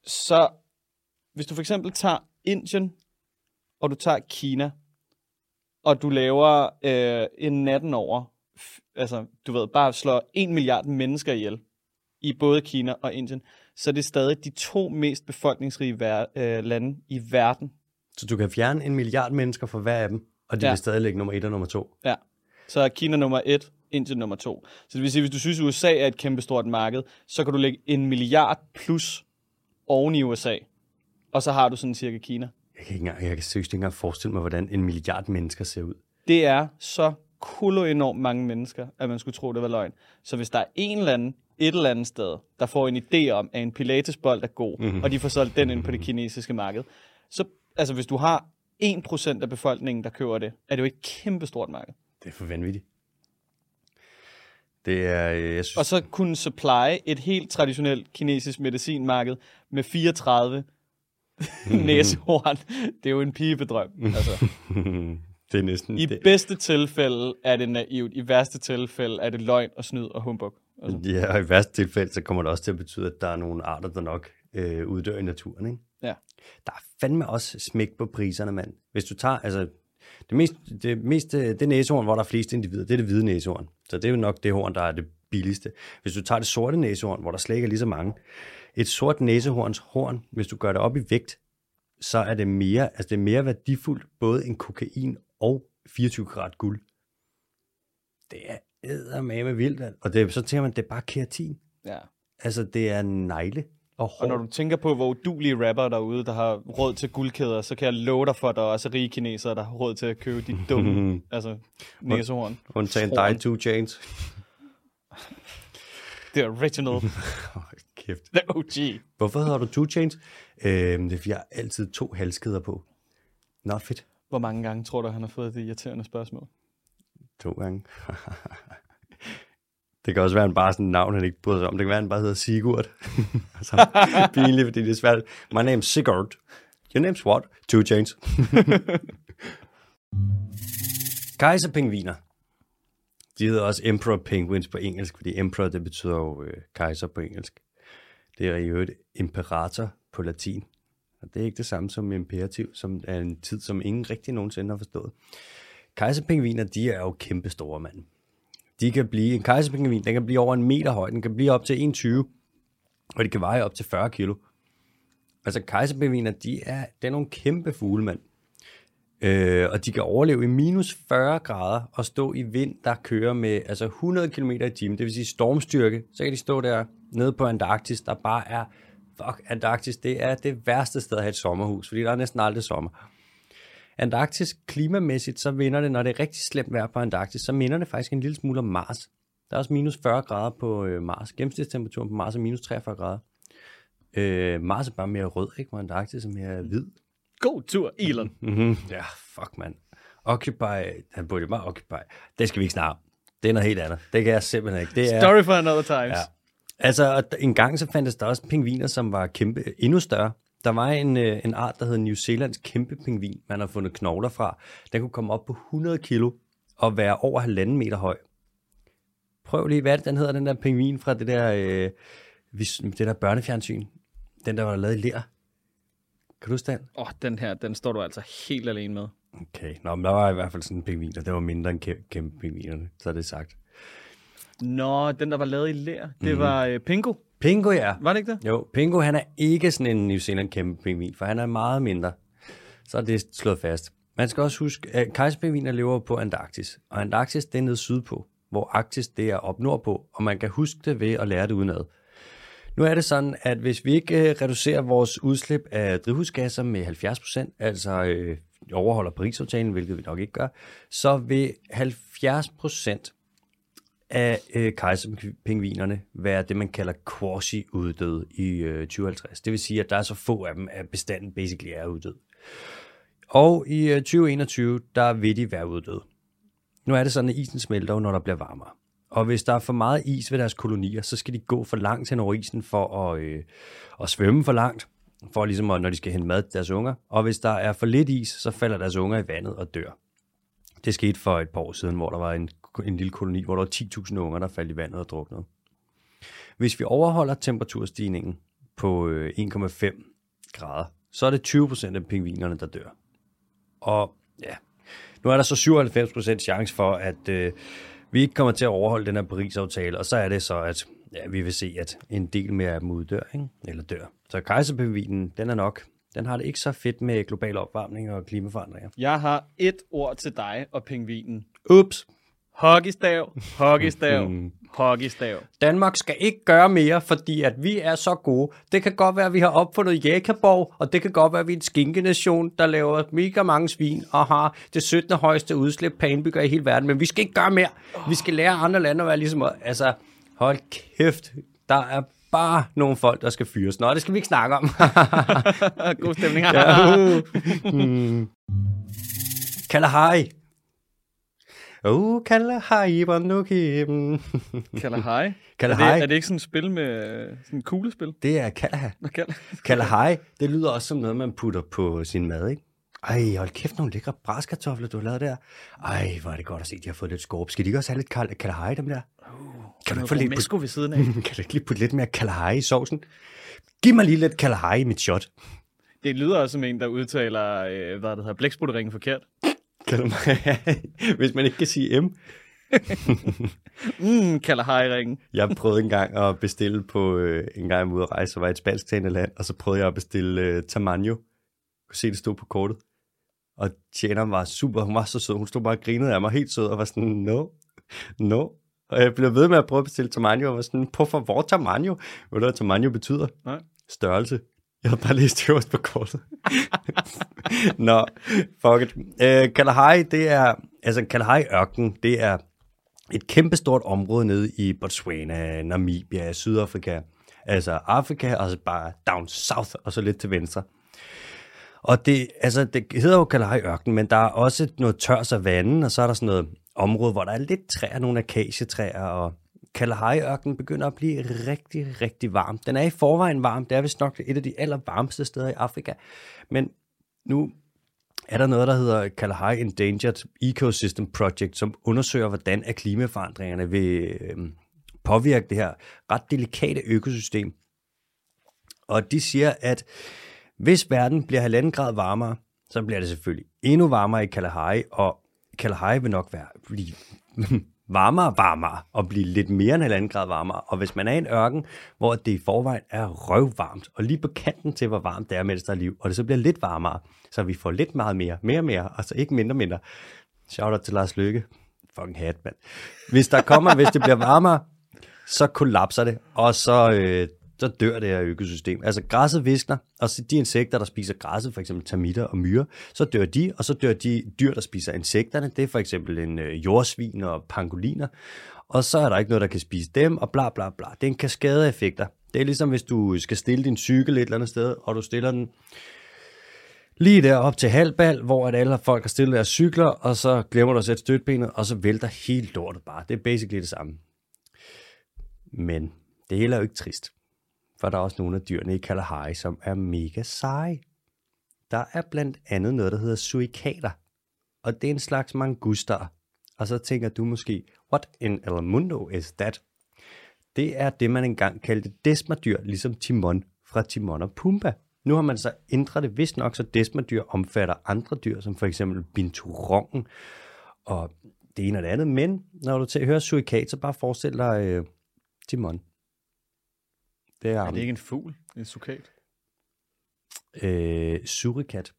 så hvis du for eksempel tager Indien, og du tager Kina, og du laver øh, en natten over, altså du ved, bare slår en milliard mennesker ihjel i både Kina og Indien, så det er stadig de to mest befolkningsrige ver- øh, lande i verden. Så du kan fjerne en milliard mennesker fra hver af dem, og de ja. vil stadig ligge nummer et og nummer to. Ja, så er Kina nummer et, Indien nummer to. Så det vil sige, hvis du synes, at U S A er et kæmpestort marked, så kan du lægge en milliard plus oven i U S A, og så har du sådan cirka Kina. Jeg kan ikke engang, jeg kan seriøst ikke engang forestille mig, hvordan en milliard mennesker ser ud. Det er så kulo enormt mange mennesker, at man skulle tro, det var løgn. Så hvis der er en eller anden, et eller andet sted, der får en idé om, at en pilatesbold er god, mm-hmm. og de får solgt den ind på det kinesiske marked, så altså, hvis du har en procent af befolkningen, der køber det, er det jo et kæmpestort marked. Det er for vanvittigt. Det er, jeg synes... Og så kunne supply et helt traditionelt kinesisk medicinmarked med fireogtredive mm-hmm. næsehorn. Det er jo en pigebedrøm. Altså. Det er næsten... I det. bedste tilfælde er det naivt. I værste tilfælde er det løgn og snyd og humbug. Altså. Ja, og i værste tilfælde, så kommer det også til at betyde, at der er nogle arter, der nok øh, uddør i naturen, ikke? Ja. Der er fandme også smæk på priserne, mand. Hvis du tager, altså, det mest, det, mest, det næsehorn, hvor der er flest individer, det er det hvide næsehorn. Så det er jo nok det horn, der er det billigste. Hvis du tager det sorte næsehorn, hvor der slet ikke er lige så mange. Et sort næsehorns horn, hvis du gør det op i vægt, så er det mere, altså det er mere værdifuldt, både en kokain og fireogtyve karat guld. Det er eddermame vildt, og det, så tænker man, det er bare keratin. Ja. Altså, det er negle. Og, og når du tænker på, hvor udulige rappere derude, der har råd til guldkæder, så kan jeg love dig for, at der er også rige kinesere, der har råd til at købe de dumme altså, næsehorn. Undtagen dig, Two Chainz. The original. Oh, kæft. The O G. Hvorfor har du Two Chainz? Øhm, det er, jeg har altid to halskæder på. Not fedt. Hvor mange gange tror du, han har fået det irriterende spørgsmål? To gange. Det kan også være, en bare sådan et navn, han ikke bryder sig om. Det kan være, han bare hedder Sigurd. Altså, pinligt, fordi det er svært. My name's Sigurd. Your name's what? Two Chainz. Kejserpingviner. De hedder også Emperor Penguins på engelsk, fordi Emperor, det betyder jo øh, kejser på engelsk. Det er jo et imperator på latin. Og det er ikke det samme som imperativ, som er en tid, som ingen rigtig nogensinde har forstået. Kejserpingviner, de er jo kæmpe store, mand. De kan blive, en kejserpingvin, den kan blive over en meter høj, den kan blive op til enogtyve, og de kan veje op til fyrre kilo. Altså kejserpingviner, de er, det er nogle kæmpe fugle, mand. Øh, og de kan overleve i minus fyrre grader og stå i vind, der kører med altså hundrede kilometer i timen, det vil sige stormstyrke. Så kan de stå der nede på Antarktis, der bare er, fuck, Antarktis, det er det værste sted at have et sommerhus, fordi der er næsten aldrig sommer. Antarktis klimamæssigt, så vinder det, når det er rigtig slemt vejr på Antarktis, så minder det faktisk en lille smule om Mars. Der er også minus fyrre grader på øh, Mars. Gennemsnitstemperaturen på Mars er minus treogfyrre grader. Øh, Mars er bare mere rød, ikke? Hvor Antarktis er mere hvid. God tur, Elon! Mm-hmm. Ja, fuck, mand. Occupy, han burde jo bare Occupy. Det skal vi ikke snakke. Det er noget helt andet. Det kan jeg simpelthen ikke. Det er... Story for another times. Ja. Altså, en gang så fandtes der også pingviner, som var kæmpe, endnu større. Der var en, en art, der hed New Zealands kæmpe pingvin, man har fundet knogler fra. Den kunne komme op på hundrede kilo og være over halvanden meter høj. Prøv lige, hvad den hedder, den der pingvin fra det der, øh, det der børnefjernsyn. Den, der var lavet i ler. Kan du huske den? Åh, oh, den her, den står du altså helt alene med. Okay, nå, men der var i hvert fald sådan en pingvin, og det var mindre end kæmpe, kæmpe pingvinerne, så er det sagt. Nå, den, der var lavet i ler, det mm-hmm. var øh, Pingo. Pingo, ja. Var det ikke det? Jo, Pingo, han er ikke sådan en New Zealand kæmpe pingvin, for han er meget mindre. Så er det slået fast. Man skal også huske, at kejserpingviner lever på Antarktis, og Antarktis, det er nede sydpå, hvor Arktis, det er op nordpå, og man kan huske det ved at lære det udenad. Nu er det sådan, at hvis vi ikke reducerer vores udslip af drivhusgasser med halvfjerds procent, altså øh, overholder Parisaftalen, hvilket vi nok ikke gør, så vil halvfjerds procent af øh, kejserpingvinerne være det, man kalder quasi-uddøde i øh, tyve halvtreds. Det vil sige, at der er så få af dem, at bestanden basically er uddød. Og i øh, tyve enogtyve, der vil de være uddøde. Nu er det sådan, at isen smelter, når der bliver varmere. Og hvis der er for meget is ved deres kolonier, så skal de gå for langt hen over isen for at, øh, at svømme for langt, for ligesom at, når de skal hente mad til deres unger. Og hvis der er for lidt is, så falder deres unger i vandet og dør. Det skete for et par år siden, hvor der var en, en lille koloni, hvor der var ti tusind unger, der faldt i vandet og druknede. Hvis vi overholder temperaturstigningen på en komma fem grader, så er det tyve procent af pingvinerne, der dør. Og ja, Nu er der så syvoghalvfems procent chance for, at øh, vi ikke kommer til at overholde den her Paris-aftale, og så er det så, at ja, vi vil se, at en del mere af dem uddør, ikke? Eller dør. Så kejserpingvinen, den er nok. Den har det ikke så fedt med global opvarmning og klimaforandringer. Jeg har et ord til dig og pingvinen. Ups. Hockeystav, hockeystav, hockeystav. Danmark skal ikke gøre mere, fordi at vi er så gode. Det kan godt være, at vi har opfundet Jægerborg, og det kan godt være, at vi er en skinkenation, der laver mega mange svin og har det syttende højeste udslip per indbygger i hele verden. Men vi skal ikke gøre mere. Vi skal lære andre lande at være ligesom... Altså, hold kæft, der er... bare nogle folk, der skal fyres. Nå, det skal vi ikke snakke om. God stemning. Ja, uh. hmm. Kalahari. Uh, Kalahari, Banduki. Kalahari? Kalahari. Er det, er det ikke sådan et spil med, sådan et kuglespil? Det er Kalahari. Kalahari, det lyder også som noget, man putter på sin mad, ikke? Ej, hold kæft, nogle lækre braskartofler, du har lavet der. Ej, hvor er det godt at se, de har fået lidt skorp. Skal de ikke også have lidt kal- Kalahari, dem der? Kan du få lidt mesko ved siden af? Kan du ikke lige putte lidt mere Kalahari i sovsen? Giv mig lige lidt Kalahari i mit shot. Det lyder også som en, der udtaler, øh, hvad det hedder, blæksprutteringen forkert. Kan du mig? Hvis man ikke kan sige M. mm, Kalahari-ringen. Jeg prøvede engang at bestille på, øh, en gang jeg var ude at rejse, så var jeg et spansktalende land, og så prøvede jeg at bestille øh, tamaño. Kunne se, det stod på kortet. Og tjeneren var super, hun var så sød. Hun stod bare og grinede af mig helt sød, og var sådan, no, no. Og jeg blev ved med at prøve at bestille tamaño, og var sådan, på for hvor tamaño? Ved du, hvad tamaño betyder? Nej. Størrelse. Jeg havde bare læst øverst på kortet. Nå, fuck it. Øh, Kalahari, det er, altså Kalahari-ørken, det er et kæmpestort område nede i Botswana, Namibia, Sydafrika, altså Afrika, og så bare down south, og så lidt til venstre. Og det, altså, det hedder jo Kalahari-ørken, men der er også noget tør savanne, og så er der sådan noget område, hvor der er lidt træer, nogle akacietræer, og Kalahari-ørken begynder at blive rigtig, rigtig varm. Den er i forvejen varm, det er vist nok et af de allervarmeste steder i Afrika, men nu er der noget, der hedder Kalahari Endangered Ecosystem Project, som undersøger, hvordan er klimaforandringerne vil påvirke det her ret delikate økosystem. Og de siger, at hvis verden bliver halvanden grad varmere, så bliver det selvfølgelig endnu varmere i Kalahari, og Kalahari vil nok være, blive varmere varmere, og blive lidt mere end halvanden grad varmere. Og hvis man er i en ørken, hvor det i forvejen er røvvarmt, og lige på kanten til, hvor varmt det er, mens der er liv, og det så bliver lidt varmere, så vi får lidt meget mere, mere og mere, og så ikke mindre mindre. Shout out til Lars Løkke. Fucking hat, mand. Hvis der kommer, hvis det bliver varmere, så kollapser det, og så... Øh, så dør det her økosystem. Altså græsset visner, og de insekter, der spiser græsset, for eksempel termitter og myrer, så dør de, og så dør de dyr, der spiser insekterne. Det er for eksempel en jordsvin og pangoliner, og så er der ikke noget, der kan spise dem, og bla bla bla. Det er en kaskade af effekter. Det er ligesom, hvis du skal stille din cykel et eller andet sted, og du stiller den lige der op til halvbal, hvor at alle folk har stillet deres cykler, og så glemmer du at sætte støtbenet, og så vælter hele lortet bare. Det er basically det samme. Men det hele er jo ikke trist. For der er også nogle af dyrene i Kalahari, som er mega seje. Der er blandt andet noget, der hedder surikater. Og det er en slags manguster. Og så tænker du måske, what in el mundo is that? Det er det, man engang kaldte desmerdyr, ligesom Timon fra Timon og Pumba. Nu har man så ændret det vist nok, så desmerdyr omfatter andre dyr, som for eksempel binturongen og det ene og det andet. Men når du til hører surikat, så bare forestil dig øh, Timon. Det er, er det ikke en fugl? En surikat? Øh, surikat.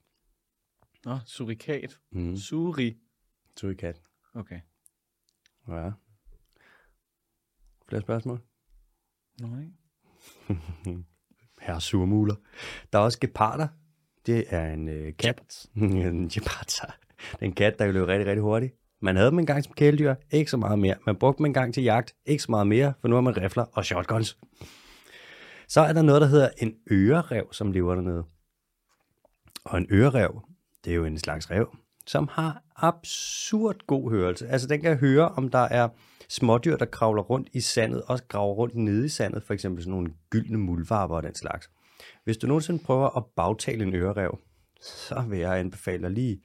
Nå, surikat. Mm. Suri. Surikat. Okay. Ja. Flere spørgsmål? Nej. Herre surmuler. Der er også geparder. Det er en øh, kat. en geparder. Den kat, der kan løbe rigtig, rigtig hurtigt. Man havde dem engang som kæledyr. Ikke så meget mere. Man brugte dem engang til jagt. Ikke så meget mere, for nu har man rifler og shotguns. Så er der noget, der hedder en øreræv, som lever dernede. Og en øreræv, det er jo en slags ræv, som har absurd god hørelse. Altså den kan høre, om der er smådyr, der kravler rundt i sandet, og graver rundt nede i sandet, for eksempel sådan nogle gyldne muldvarper og den slags. Hvis du nogensinde prøver at bagtale en øreræv, så vil jeg anbefale dig lige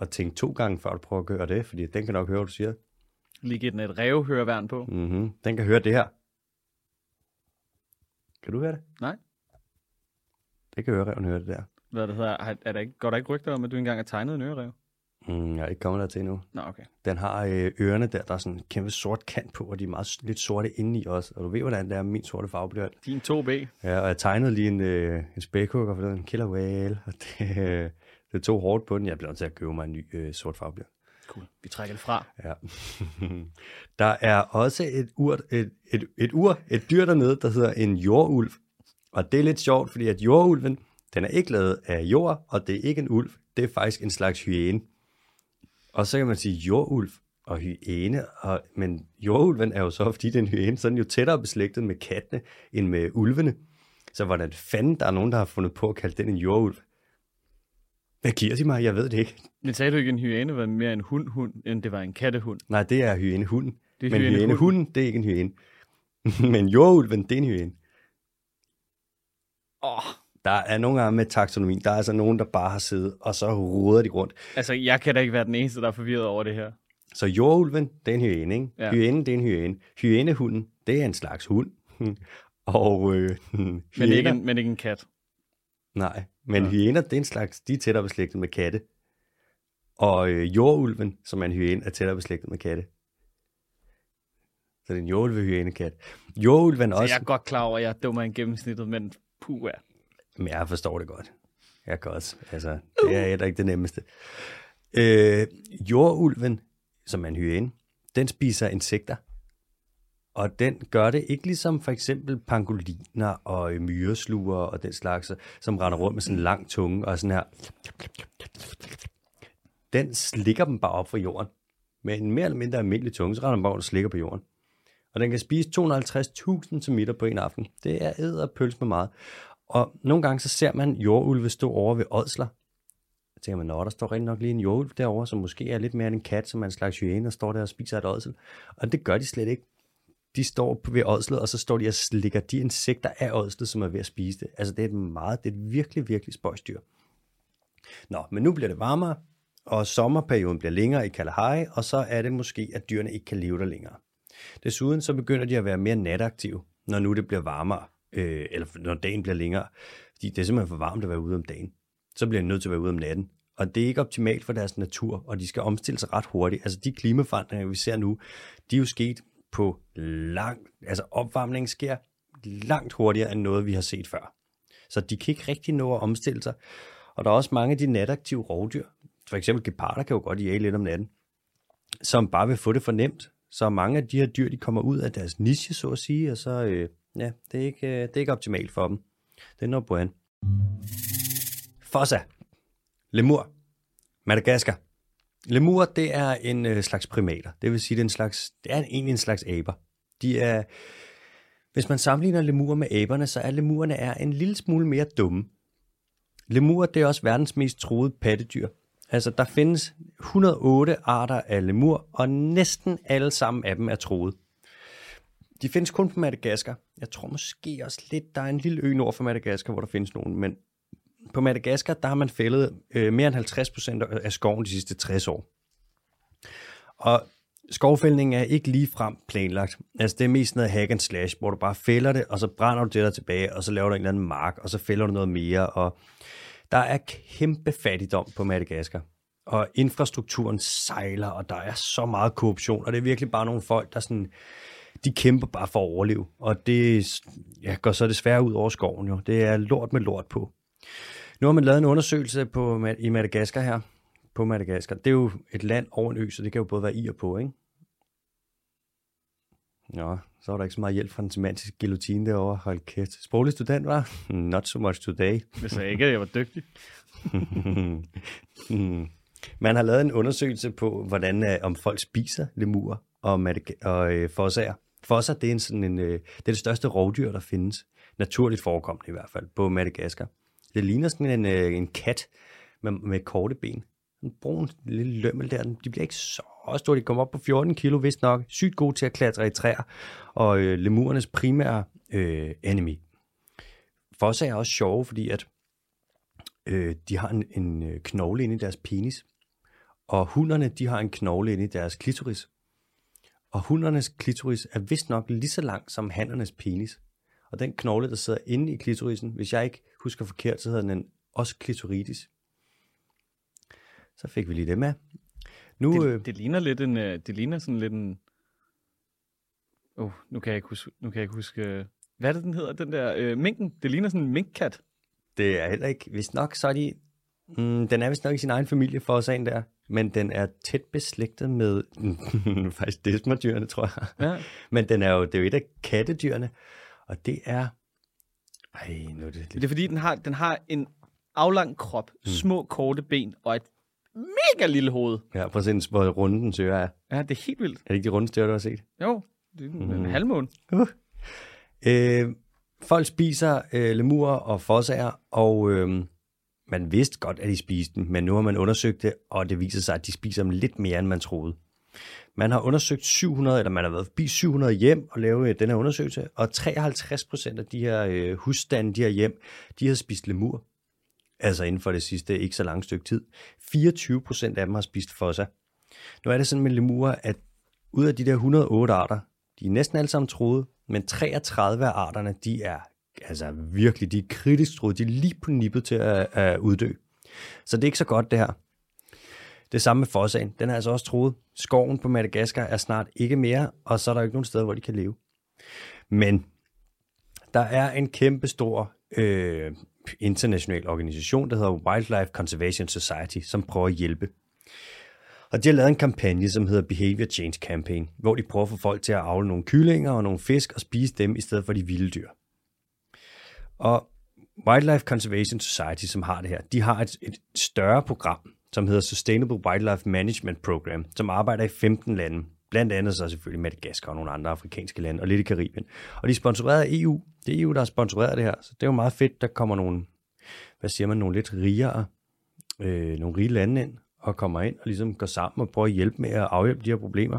at tænke to gange, før du prøver at gøre det, fordi den kan nok høre, hvad du siger. Lige give den et rævhøreværn på. Mm-hmm. Den kan høre det her. Kan du høre det? Nej. Det kan øreræven høre det der. Hvad det hedder? Er der ikke, går der ikke rygter om, at du engang har tegnet en øreræv? Mm, jeg er ikke kommet der til endnu. Nå, okay. Den har ørerne der, der er sådan en kæmpe sort kant på, og de er meget lidt sorte indeni også. Og du ved, hvordan det er, min sorte farve bliver. Din to B. Ja, og jeg tegnede lige en, en spækhugger for den killer whale, og det, det tog hårdt på den. Jeg blev nødt til at købe mig en ny øh, sort farve. Cool. Vi trækker det fra. Ja. Der er også et ur, et, et, et, ur, et dyr dernede, der hedder en jordulv. Og det er lidt sjovt, fordi at jordulven, den er ikke lavet af jord, og det er ikke en ulv. Det er faktisk en slags hyæne. Og så kan man sige jordulv og hyæne, og, men jordulven er jo så, fordi den hyæne, så er den jo tættere beslægtet med kattene end med ulvene. Så hvordan fanden der er nogen, der har fundet på at kalde den en jordulv? Hvad giver de mig? Jeg ved det ikke. Men sagde du ikke, en hyæne var mere en hund-hund, end det var en kattehund? Nej, det er hyænehunden. Det er men hyænehunden, det er ikke en hyæne. Men jordulven, det er en hyæne. Åh... Oh. Der er nogle gange med taksonomien, der er altså nogen, der bare har siddet, og så ruder de rundt. Altså, jeg kan da ikke være den eneste, der er forvirret over det her. Så jordulven, det er en hyæne, ikke? Ja. Hyænen, det er en hyæne. Hyænehunden, det er en slags hund. og øh, hyæner... Men ikke, en, men ikke en kat. Nej, men ja. Hyæner, det er en slags, de er tættere beslægtet med katte. Og øh, jordulven, som er en hyæne, er tættere beslægtet med katte. Så det er en jordulve-hyænekat. Jordulven også... Så jeg er godt klar over, at jeg er dummere end gennemsnittet, men puha. Men jeg forstår det godt. Jeg kan også. Altså, det er heller ikke det nemmeste. Øh, jordulven, som er en hyæne, den spiser insekter. Og den gør det ikke ligesom for eksempel pangoliner og myresluger og den slags, som render rundt med sådan en lang tunge og sådan her. Den slikker dem bare op fra jorden. Med en mere eller mindre almindelig tunge, så render den bare og slikker på jorden. Og den kan spise to hundrede og halvtreds tusind tomater på en aften. Det er edderpøls med meget. Og nogle gange så ser man jordulve stå over ved ådsler. Så tænker man, nå, der står rigtig nok lige en jordulv derovre, som måske er lidt mere end en kat, som er en slags hyæne, og står der og spiser et ådsel. Og det gør de slet ikke. De står ved ådslet, og så står de og slikker de insekter af ådslet, som er ved at spise det. Altså det er et meget, det er et virkelig, virkelig spøjsdyr. Nå, men nu bliver det varmere, og sommerperioden bliver længere i Kalahari, og så er det måske, at dyrene ikke kan leve der længere. Desuden så begynder de at være mere nataktive, når nu det bliver varmere. Øh, eller når dagen bliver længere, fordi det er simpelthen for varmt at være ude om dagen, så bliver de nødt til at være ude om natten, og det er ikke optimalt for deres natur, og de skal omstille sig ret hurtigt. Altså de klimaforandringer, vi ser nu, de er jo sket på langt, altså opvarmningen sker langt hurtigere end noget, vi har set før. Så de kan ikke rigtig nå at omstille sig, og der er også mange af de nataktive rovdyr, for eksempel geparder kan jo godt jage lidt om natten, som bare vil få det for nemt, så mange af de her dyr, de kommer ud af deres niche, så at sige, og så... Øh, Ja, det er, ikke, det er ikke optimalt for dem. Det er noget på an. Fossa. Lemur. Madagaskar. Lemur, det er en slags primater. Det vil sige, det er, en slags, det er egentlig en slags aber. De er, hvis man sammenligner lemurer med aberne, så er lemurerne er en lille smule mere dumme. Lemur, det er også verdens mest truede pattedyr. Altså, der findes et hundrede og otte arter af lemur, og næsten alle sammen af dem er truede. De findes kun på Madagaskar. Jeg tror måske også lidt, der er en lille ø nord for Madagaskar, hvor der findes nogen. Men på Madagaskar, der har man fældet øh, mere end halvtreds procent af skoven de sidste tres år. Og skovfældningen er ikke ligefrem planlagt. Altså det er mest noget hack and slash, hvor du bare fælder det, og så brænder du det der tilbage, og så laver du en eller anden mark, og så fælder du noget mere. Og der er kæmpe fattigdom på Madagaskar. Og infrastrukturen sejler, og der er så meget korruption, og det er virkelig bare nogle folk, der sådan... De kæmper bare for at overleve, og det ja, går så desværre ud over skoven jo. Det er lort med lort på. Nu har man lavet en undersøgelse på, i Madagaskar her. På Madagaskar. Det er jo et land over en ø, så det kan jo både være i og på, ikke? Nå, så var der ikke så meget hjælp fra den semantiske guillotine derovre. Hold kæft. Sproglig student, var? Not so much today. Jeg sagde ikke, at jeg var dygtig. Man har lavet en undersøgelse på, hvordan om folk spiser lemurer og, Madag- og øh, fossager. Fosser, det er, sådan en, øh, det er det største rovdyr, der findes. Naturligt forekommende i hvert fald, på Madagaskar. Det ligner sådan en, øh, en kat med, med korte ben. En brun lille lømmel der. De bliver ikke så store. De kommer op på fjorten kilo, vist nok. Sygt gode til at klatre i træer. Og øh, lemurernes primære øh, enemy. Fossager er også sjove, fordi at øh, de har en, en knogle inde i deres penis. Og hunderne, de har en knogle inde i deres klitoris. Og hundernes klitoris er vist nok lige så lang som hannernes penis. Og den knogle, der sidder inde i klitorisen, hvis jeg ikke husker forkert, så hedder den en os klitoritis. Så fik vi lige det med. Nu, det, øh, det ligner lidt en, det ligner sådan lidt en, oh, nu kan jeg ikke huske, nu kan jeg ikke huske, hvad er det, den hedder, den der øh, minken, det ligner sådan en minkkat. Det er heller ikke, vist nok, så er de, mm, den er vist nok i sin egen familie for os en der, men den er tæt beslægtet med, faktisk desmodyrene, tror jeg, ja. Men den er jo, det er jo et af kattedyrene, og det er, ej, nu er det lidt... Det er fordi, den har, den har en aflang krop, mm. små korte ben og et mega lille hoved. Ja, prøv at se, hvor runde den søger er. Ja, det er helt vildt. Er det ikke de runde støger, du har set? Jo, det er en mm. halvmåne. Uh. Øh, folk spiser øh, lemurer og fossager, og øh, man vidste godt, at de spiste dem, men nu har man undersøgt det, og det viser sig, at de spiser dem lidt mere, end man troede. Man har undersøgt syv hundrede, eller man har været forbi syv hundrede hjem og lavet den her undersøgelse, og treoghalvtreds procent af de her øh, husstande, de her hjem, de har spist lemur. Altså inden for det sidste ikke så langt stykke tid. fireogtyve procent af dem har spist fossa. Nu er det sådan med lemurer, at ud af de der et hundrede og otte arter, de er næsten alle sammen truede, men treogtredive af arterne, de er altså virkelig, de er kritisk truede, de er lige på nippet til at, at uddø. Så det er ikke så godt det her. Det samme med fossaen, den er altså også truet. Skoven på Madagaskar er snart ikke mere, og så er der ikke nogen steder, hvor de kan leve. Men der er en kæmpe stor øh, international organisation, der hedder Wildlife Conservation Society, som prøver at hjælpe. Og de har lavet en kampagne, som hedder Behavior Change Campaign, hvor de prøver at få folk til at avle nogle kyllinger og nogle fisk og spise dem i stedet for de vilde dyr. Og Wildlife Conservation Society, som har det her, de har et, et større program, som hedder Sustainable Wildlife Management Program, som arbejder i femten lande, blandt andet så selvfølgelig Madagaskar og nogle andre afrikanske lande, og lidt i Karibien. Og de er sponsoreret af E U. Det er E U, der har sponsoreret det her, så det er jo meget fedt, der kommer nogle, hvad siger man, nogle lidt rigere, øh, nogle rige lande ind, og kommer ind og ligesom går sammen og prøver at hjælpe med at afhjælpe de her problemer.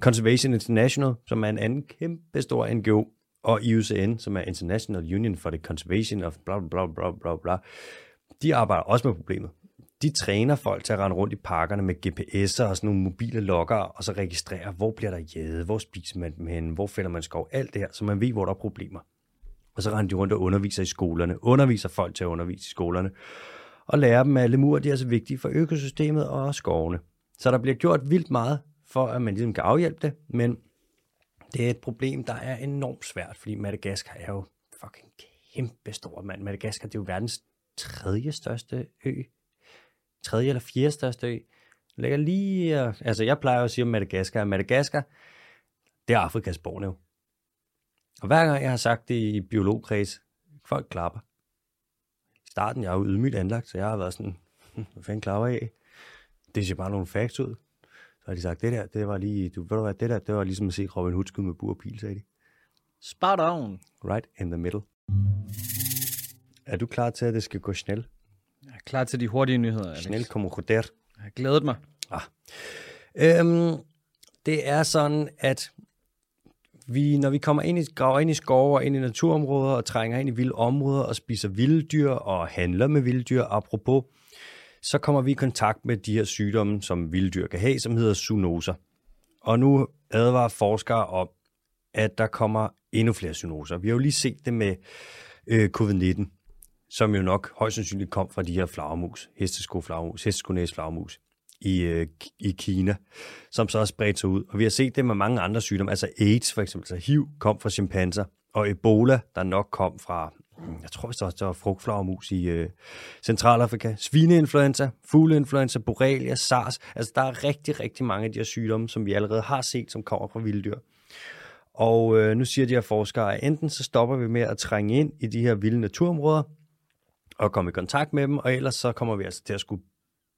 Conservation International, som er en anden kæmpe stor N G O, og I U C N, som er International Union for the Conservation of bla bla bla bla bla, de arbejder også med problemet. De træner folk til at rende rundt i parkerne med G P S'er og sådan nogle mobile loggere, og så registrere, hvor bliver der jæde, hvor spiser man dem hen, hvor fælder man skov, alt det her, så man ved, hvor der er problemer. Og så render de rundt og underviser i skolerne, underviser folk til at undervise i skolerne, og lærer dem, at lemurer, de er så vigtige for økosystemet og skovene. Så der bliver gjort vildt meget for, at man ligesom kan afhjælpe det, men det er et problem, der er enormt svært, fordi Madagaskar er jo fucking kæmpestor, mand. Madagaskar, det er jo verdens tredje største ø. tredje eller fjerde største ø, ligger lige... Altså, jeg plejer at sige om Madagaskar, at Madagaskar, det er Afrikas Borneo. Og hver gang jeg har sagt det i biologkreds, folk klapper. I starten, jeg er jo ydmygt anlagt, så jeg har været sådan, hvad fanden klapper I af? Det ser bare nogle facts ud. Så har de sagt, det der, det var lige... Du, ved du hvad, det der, det var ligesom at se Robin Hood skyde med bur og pil, sagde de. Spot on! Right in the middle. Er du klar til, at det skal gå snelt? Jeg er klar til de hurtige nyheder, Alex. Snel kommer der. Jeg har glædet mig. Ah. Øhm, det er sådan, at vi, når vi kommer ind i, graver ind i skove og ind i naturområder og trænger ind i vilde områder og spiser vilde dyr og handler med vilde dyr, apropos, så kommer vi i kontakt med de her sygdomme, som vilde dyr kan have, som hedder zoonoser. Og nu advarer forskere om, at der kommer endnu flere zoonoser. Vi har jo lige set det med øh, covid nitten. Som jo nok højst sandsynligt kom fra de her flagermus, hesteskoflagermus, hesteskonæsflagermus i, øh, i Kina, som så har spredt sig ud. Og vi har set det med mange andre sygdomme, altså AIDS for eksempel, så H I V kom fra chimpanser, og Ebola, der nok kom fra, jeg tror også, der var frugtflagermus i øh, Centralafrika, svineinfluenza, fugleinfluenza, borrelia, SARS, altså der er rigtig, rigtig mange af de her sygdomme, som vi allerede har set, som kommer fra vilde dyr. Og øh, nu siger de her forskere, at enten så stopper vi med at trænge ind i de her vilde naturområder, og komme i kontakt med dem, og ellers så kommer vi altså til at skulle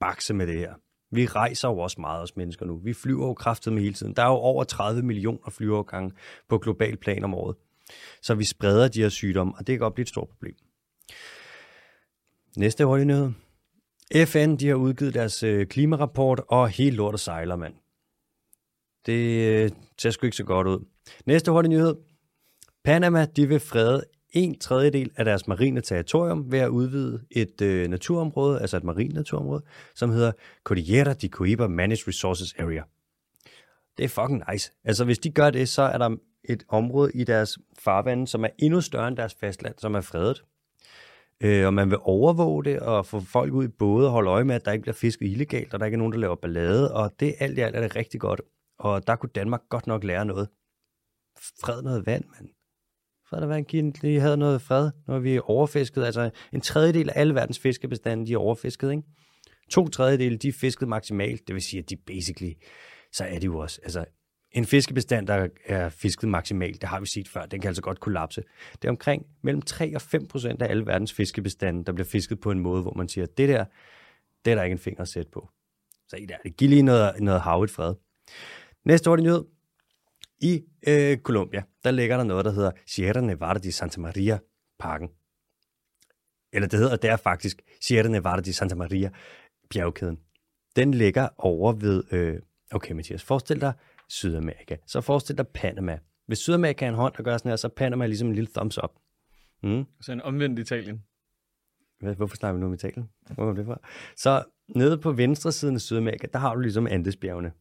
bakse med det her. Vi rejser jo også meget, os mennesker nu. Vi flyver jo kraftigt med hele tiden. Der er jo over tredive millioner flyvergange på global plan om året. Så vi spreder de her sygdomme, og det kan godt blive et stort problem. Næste hurtige nyhed. F N, de har udgivet deres klimarapport, og helt lort og sejler, mand. Det ser sgu ikke så godt ud. Næste hurtige nyhed. Panama, de vil frede en tredjedel af deres marine territorium ved at udvide et øh, naturområde, altså et marint naturområde, som hedder Cordillera de Coiba Managed Resources Area. Det er fucking nice. Altså hvis de gør det, så er der et område i deres farvande, som er endnu større end deres fastland, som er fredet. Øh, og man vil overvåge det og få folk ud i både og holde øje med, at der ikke bliver fisket illegalt, og der ikke er nogen, der laver ballade, og det alt i alt er det rigtig godt. Og der kunne Danmark godt nok lære noget. Fred noget vand, mand. Fred noget vand, giv lige havde noget fred, når vi overfiskede. Altså en tredjedel af alle verdens fiskebestande, de er overfisket, ikke? To tredjedele, de er fisket maksimalt, det vil sige, at de basically, så er de jo også, altså en fiskebestand, der er fisket maksimalt, det har vi set før, den kan altså godt kollapse. Det er omkring mellem tre og fem procent af alle verdens fiskebestande, der bliver fisket på en måde, hvor man siger, at det der, det er der ikke en finger at sætte på. Så i der, det giver lige noget, noget hav i fred. Næste hurtig nyhed. I øh, Colombia, der ligger der noget, der hedder Sierra Nevada de Santa Maria parken. Eller det hedder, det er faktisk Sierra Nevada de Santa Maria bjergkæden. Den ligger over ved, øh, okay Mathias, forestil dig, Sydamerika. Så forestil dig Panama. Hvis Sydamerika er en hånd, der gør sådan her, så er Panama ligesom en lille thumbs up. Mm. Så en omvendt Italien. Hvorfor snakker vi nu om Italien? Hvor kom det fra? Så nede på venstre siden af Sydamerika, der har du ligesom Andesbjergene.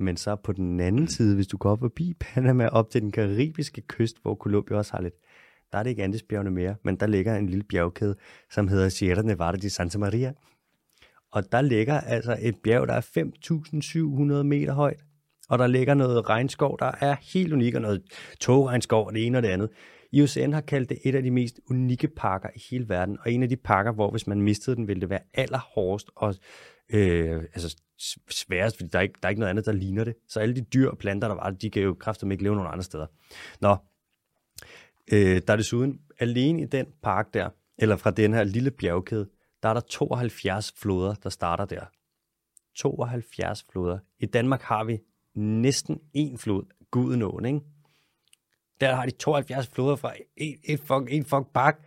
Men så på den anden side, hvis du går op forbi Panama, op til den karibiske kyst, hvor Colombia også har lidt, der er det ikke Andesbjergene mere, men der ligger en lille bjergkæde, som hedder Sierra Nevada de Santa Maria. Og der ligger altså et bjerg, der er fem tusind syv hundrede meter højt. Og der ligger noget regnskov, der er helt unik, og noget togregnskov, og det ene og det andet. I U C N har kaldt det et af de mest unikke parker i hele verden, og en af de parker, hvor hvis man mistede den, ville det være allerhårdest og øh, altså sværest, fordi der er, ikke, der er ikke noget andet, der ligner det. Så alle de dyr og planter, der var, de kan jo kraftedeme ikke leve nogen andre steder. Nå, øh, der er desuden alene i den park der, eller fra den her lille bjergkæde, der er der tooghalvfjerds floder, der starter der. tooghalvfjerds floder. I Danmark har vi næsten en flod, Gudenåen, ikke? Der har de tooghalvfjerds floder fra en, en, fuck, en fuck park.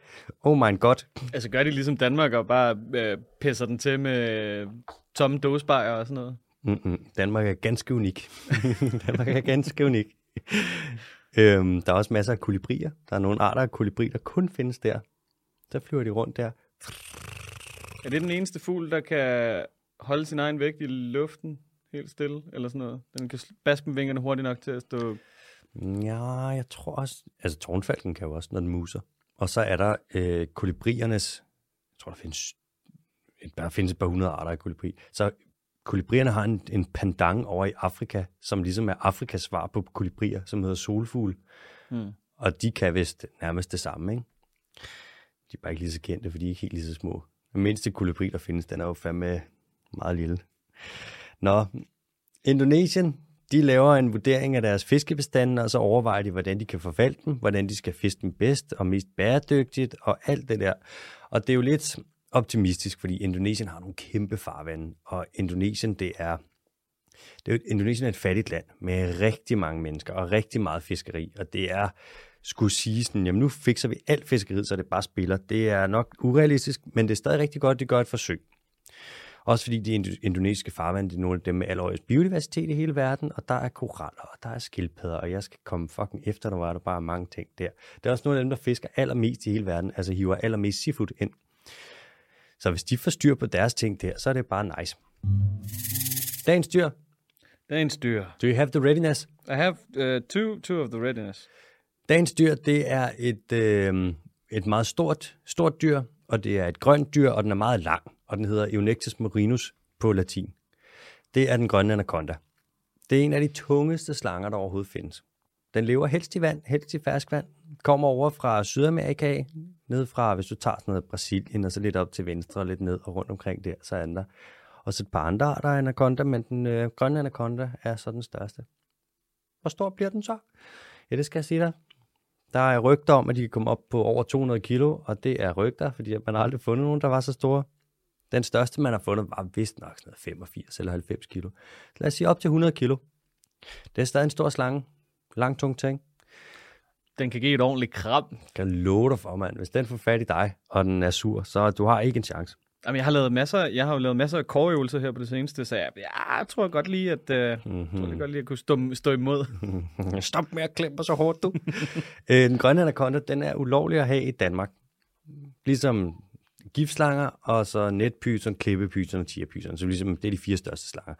Oh my god. Altså gør de ligesom Danmark og bare øh, pisser den til med øh, tomme dåsebajer og sådan noget? Mm-mm. Danmark er ganske unik. Danmark er ganske unik. øhm, der er også masser af kolibrier. Der er nogle arter af kolibri, der kun findes der. Der flyver de rundt der. Er det den eneste fugl, der kan holde sin egen vægt i luften? Helt stille, eller sådan noget. Den kan baske med vingerne hurtigt nok til at stå... Ja, jeg tror også... Altså, tårnfalken kan jo også, når den muser. Og så er der øh, kolibriernes... Jeg tror, der findes, der findes et par hundrede arter af kolibri. Så kolibrierne har en, en pendant over i Afrika, som ligesom er Afrikas svar på kolibrier, som hedder solfugle. Mm. Og de kan vist nærmest det samme, ikke? De er bare ikke lige så kendte, for de er ikke helt lige så små. Den mindste kolibri, der findes, den er jo fandme meget lille. Nå, Indonesien, de laver en vurdering af deres fiskebestande, og så overvejer de, hvordan de kan forvalte dem, hvordan de skal fiske dem bedst og mest bæredygtigt og alt det der. Og det er jo lidt optimistisk, fordi Indonesien har nogle kæmpe farvande, og Indonesien, det er, det er Indonesien er et fattigt land med rigtig mange mennesker og rigtig meget fiskeri, og det er skulle sige sådan, jamen nu fikser vi alt fiskeriet, så det bare spiller. Det er nok urealistisk, men det er stadig rigtig godt, det gør et forsøg. Også fordi de indonesiske farvande, det er nogle af dem med allerhøjest biodiversitet i hele verden, og der er koraller, og der er skildpadder, og jeg skal komme fucking efter, der var der bare mange ting der. Der er også nogle af dem, der fisker allermest i hele verden, altså hiver allermest seafood ind. Så hvis de får styr på deres ting der, så er det bare nice. Dagens dyr. Dagens dyr. Do you have the readiness? I have uh, two, two of the readiness. Dagens dyr, det er et, øh, et meget stort, stort dyr, og det er et grønt dyr, og den er meget lang. Og den hedder Eunectes murinus på latin. Det er den grønne anaconda. Det er en af de tungeste slanger, der overhovedet findes. Den lever helst i vand, helst i ferskvand. Kommer over fra Sydamerika, ned fra, hvis du tager sådan noget Brasilien, og så lidt op til venstre og lidt ned og rundt omkring der, så er den der. Og så et par andre arter af anaconda, men den øh, grønne anaconda er så den største. Hvor stor bliver den så? Ja, det skal jeg sige dig. Der er rygter om, at de kan komme op på over to hundrede kilo, og det er rygter, fordi man har aldrig fundet nogen, der var så store. Den største, man har fundet, var vist nok sådan noget femogfirs eller halvfems kilo. Så lad os sige op til hundrede kilo. Det er stadig en stor slange. Lang, tung ting. Den kan give et ordentligt kram. Kan love dig for, mand. Hvis den får fat i dig, og den er sur, så du har ikke en chance. Jamen, jeg har lavet masser, jeg har jo lavet masser af koreøvelser her på det seneste, så jeg, jeg tror godt lige, at uh, mm-hmm. tror jeg godt lige at kunne stå, stå imod. Stop med at klemme så hårdt, du. øh, den grønne anaconda, den er ulovlig at have i Danmark. Ligesom giftslanger, og så netpyton, klippepyton og tigerpyton. Så ligesom, det er de fire største slanger.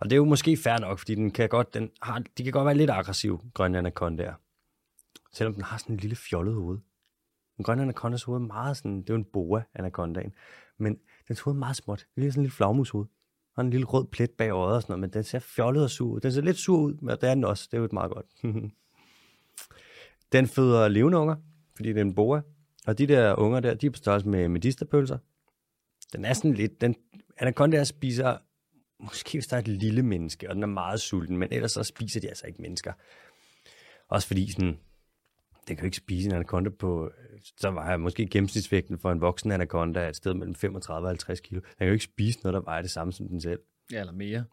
Og det er jo måske fair nok, fordi den kan godt, den har, de kan godt være lidt aggressiv, grønne anacondaer. Selvom den har sådan en lille fjollet hoved. En grønne anaconda troede meget sådan, det var en boa anacondaen, men den troede meget småt. Det er sådan en lille flagmushoved. Og en lille rød plet bag øjet og sådan noget, men den ser fjollet og sur ud. Den ser lidt sur ud, men det er den også. Det er jo meget godt. Den føder levende unger, fordi det er en boa. Og de der unger der, de er på størrelse med medisterpølser. Den er sådan lidt, den anaconda spiser, måske hvis der er et lille menneske, og den er meget sulten, men ellers så spiser de altså ikke mennesker. Også fordi sådan, den kan jo ikke spise en anaconda på, så var jeg måske gennemsnitsvægten for en voksen anaconda et sted mellem femogtredive og halvtreds kilo. Den kan jo ikke spise noget, der vejer det samme som den selv. Ja, eller mere.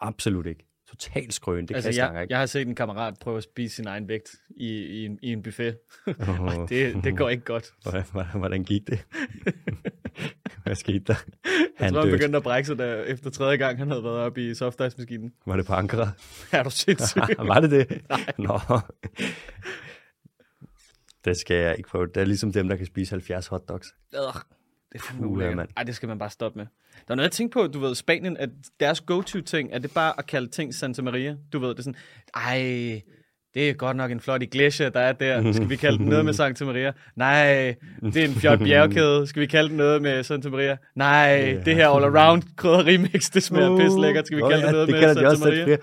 Absolut ikke. Totalt skrøn, det altså, kan jeg stanger, ikke? Jeg har set en kammerat prøve at spise sin egen vægt i, i, en, i en buffet. Oh. det, det går ikke godt. Hvordan, hvordan gik det? Hvad skete der? Han jeg tror, han begyndte at brække sig der, efter tredje gang, han havde været oppe i softice-maskinen. Var det på ankeret? Er du sindssyg? Var det det? Nej. Nå. Det skal jeg ikke prøve. Det er ligesom dem, der kan spise halvfjerds hotdogs. Ugh. Det er fandme ulækkert. Ej, det skal man bare stoppe med. Der er noget, jeg tænker på, du ved, Spanien, at deres go-to-ting, er det bare at kalde ting Santa Maria? Du ved, det er sådan, ej, det er godt nok en flot iglesia, der er der. Skal vi kalde den noget med Santa Maria? Nej, det er en fjot bjergkæde. Skal vi kalde den noget med Santa Maria? Nej, yeah. Det her all-around krydderimix, det smager uh, pisse lækkert. Skal vi kalde oh, ja, det noget det med Santa Maria? Flere.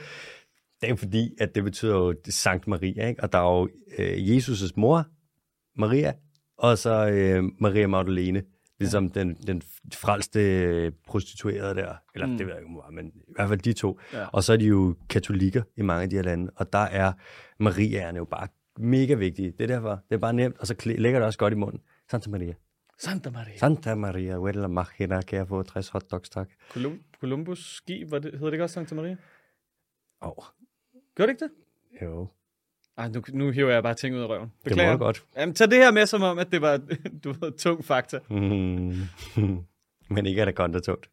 Det er fordi, at det betyder jo Sankt Maria, ikke? Og der er jo øh, Jesus' mor, Maria, og så øh, Maria Magdalene. Ligesom ja. den, den frelste prostituerede der, eller mm. det ved jeg ikke, men i hvert fald de to. Ja. Og så er de jo katolikker i mange af de her lande, og der er Mariaerne jo bare mega vigtige. Det er derfor, det er bare nemt, og så lægger det også godt i munden. Santa Maria. Santa Maria. Santa Maria, Uella Machina, kan jeg få tres hotdogs, tak. Columbus skib, hedder det ikke også Santa Maria? Åh. Oh. Gør det ikke det? Jo. Ej, nu, nu hiver jeg bare ting ud af røven. Beklager. Det må godt. Jamen, tag det her med, som om, at det var, du ved, tung fakta. Mm. Men ikke er det godt, der tungt.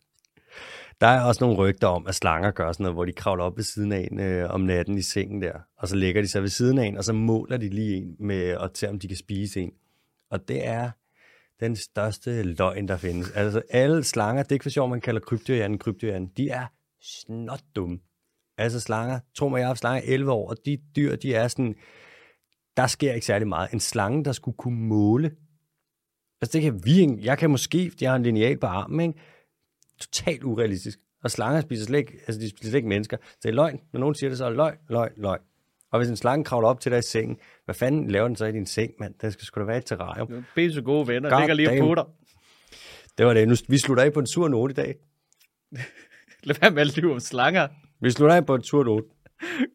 Der er også nogle rygter om, at slanger gør sådan noget, hvor de kravler op ved siden af en øh, om natten i sengen der, og så lægger de sig ved siden af en, og så måler de lige en med, og ser, om de kan spise en. Og det er den største løgn, der findes. Altså, alle slanger, det er ikke for sjovt, man kalder krybdyrhjernen, krybdyrhjernen, de er snot dumme. Altså slanger, tror mig, jeg har haft slanger i elleve år, og de dyr, de er sådan, der sker ikke særlig meget. En slange, der skulle kunne måle, altså det kan vi, jeg kan måske, jeg har en lineal på armen, ikke? Totalt urealistisk. Og slanger spiser slet ikke, altså de spiser slet ikke mennesker. Så det er løgn, når nogen siger det, så er det løgn, løgn, løgn. Og hvis en slange kravler op til dig i sengen, hvad fanden laver den så i din seng, mand? Der skal sgu da være et terrarium. Be så gode venner, God ligger lige og putter. Det var det, nu, vi slutter af på en sur note i dag. Lad være med at lyve om slanger. Vi slutter af på en surt otte.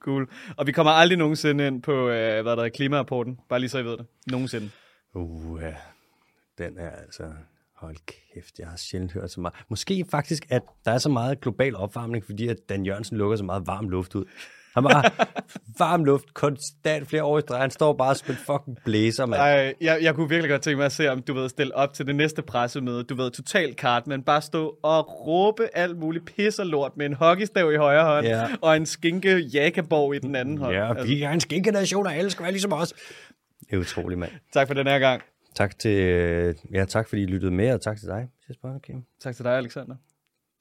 Cool. Og vi kommer aldrig nogensinde ind på, øh, hvad der er, klimarapporten. Bare lige så I ved det. Nogensinde. Uh, ja. Den er altså... Hold kæft, jeg har sjældent hørt så meget. Måske faktisk, at der er så meget global opvarmning, fordi at Dan Jørgensen lukker så meget varm luft ud. Han bare varm luft, konstant flere år i streg. Han står bare og spiller fucking blæser, mand. Ej, jeg, jeg kunne virkelig godt tænke mig at se, om du ved, stille op til det næste pressemøde. Du ved, totalt kart, men bare stå og råbe alt muligt pisserlort med en hockeystav i højre hånd, ja. Og en skinke jakaborg i den anden hånd. Ja, altså. Vi er en skinkenation, og alle skal være ligesom os. Det er utroligt, mand. Tak for den her gang. Tak til, ja, tak fordi I lyttede med, og tak til dig, Jesper. Okay. Tak til dig, Alexander.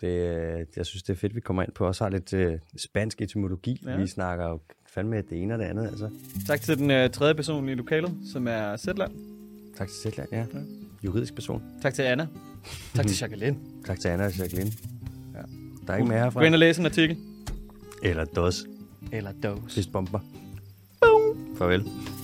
Det, jeg synes, det er fedt, vi kommer ind på. Også har lidt øh, spansk etymologi. Ja. Vi snakker jo fandme det ene og det andet. Altså. Tak til den øh, tredje person i lokalet, som er Zetland. Tak til Zetland, ja. Okay. Juridisk person. Tak til Anna. Tak til Jacqueline. Tak til Anna og Jacqueline. Ja. Der er ikke mere herfra. Gå ind og læse en artikel. Eller dos. Eller dos. Fistbomber. Boom. Farvel.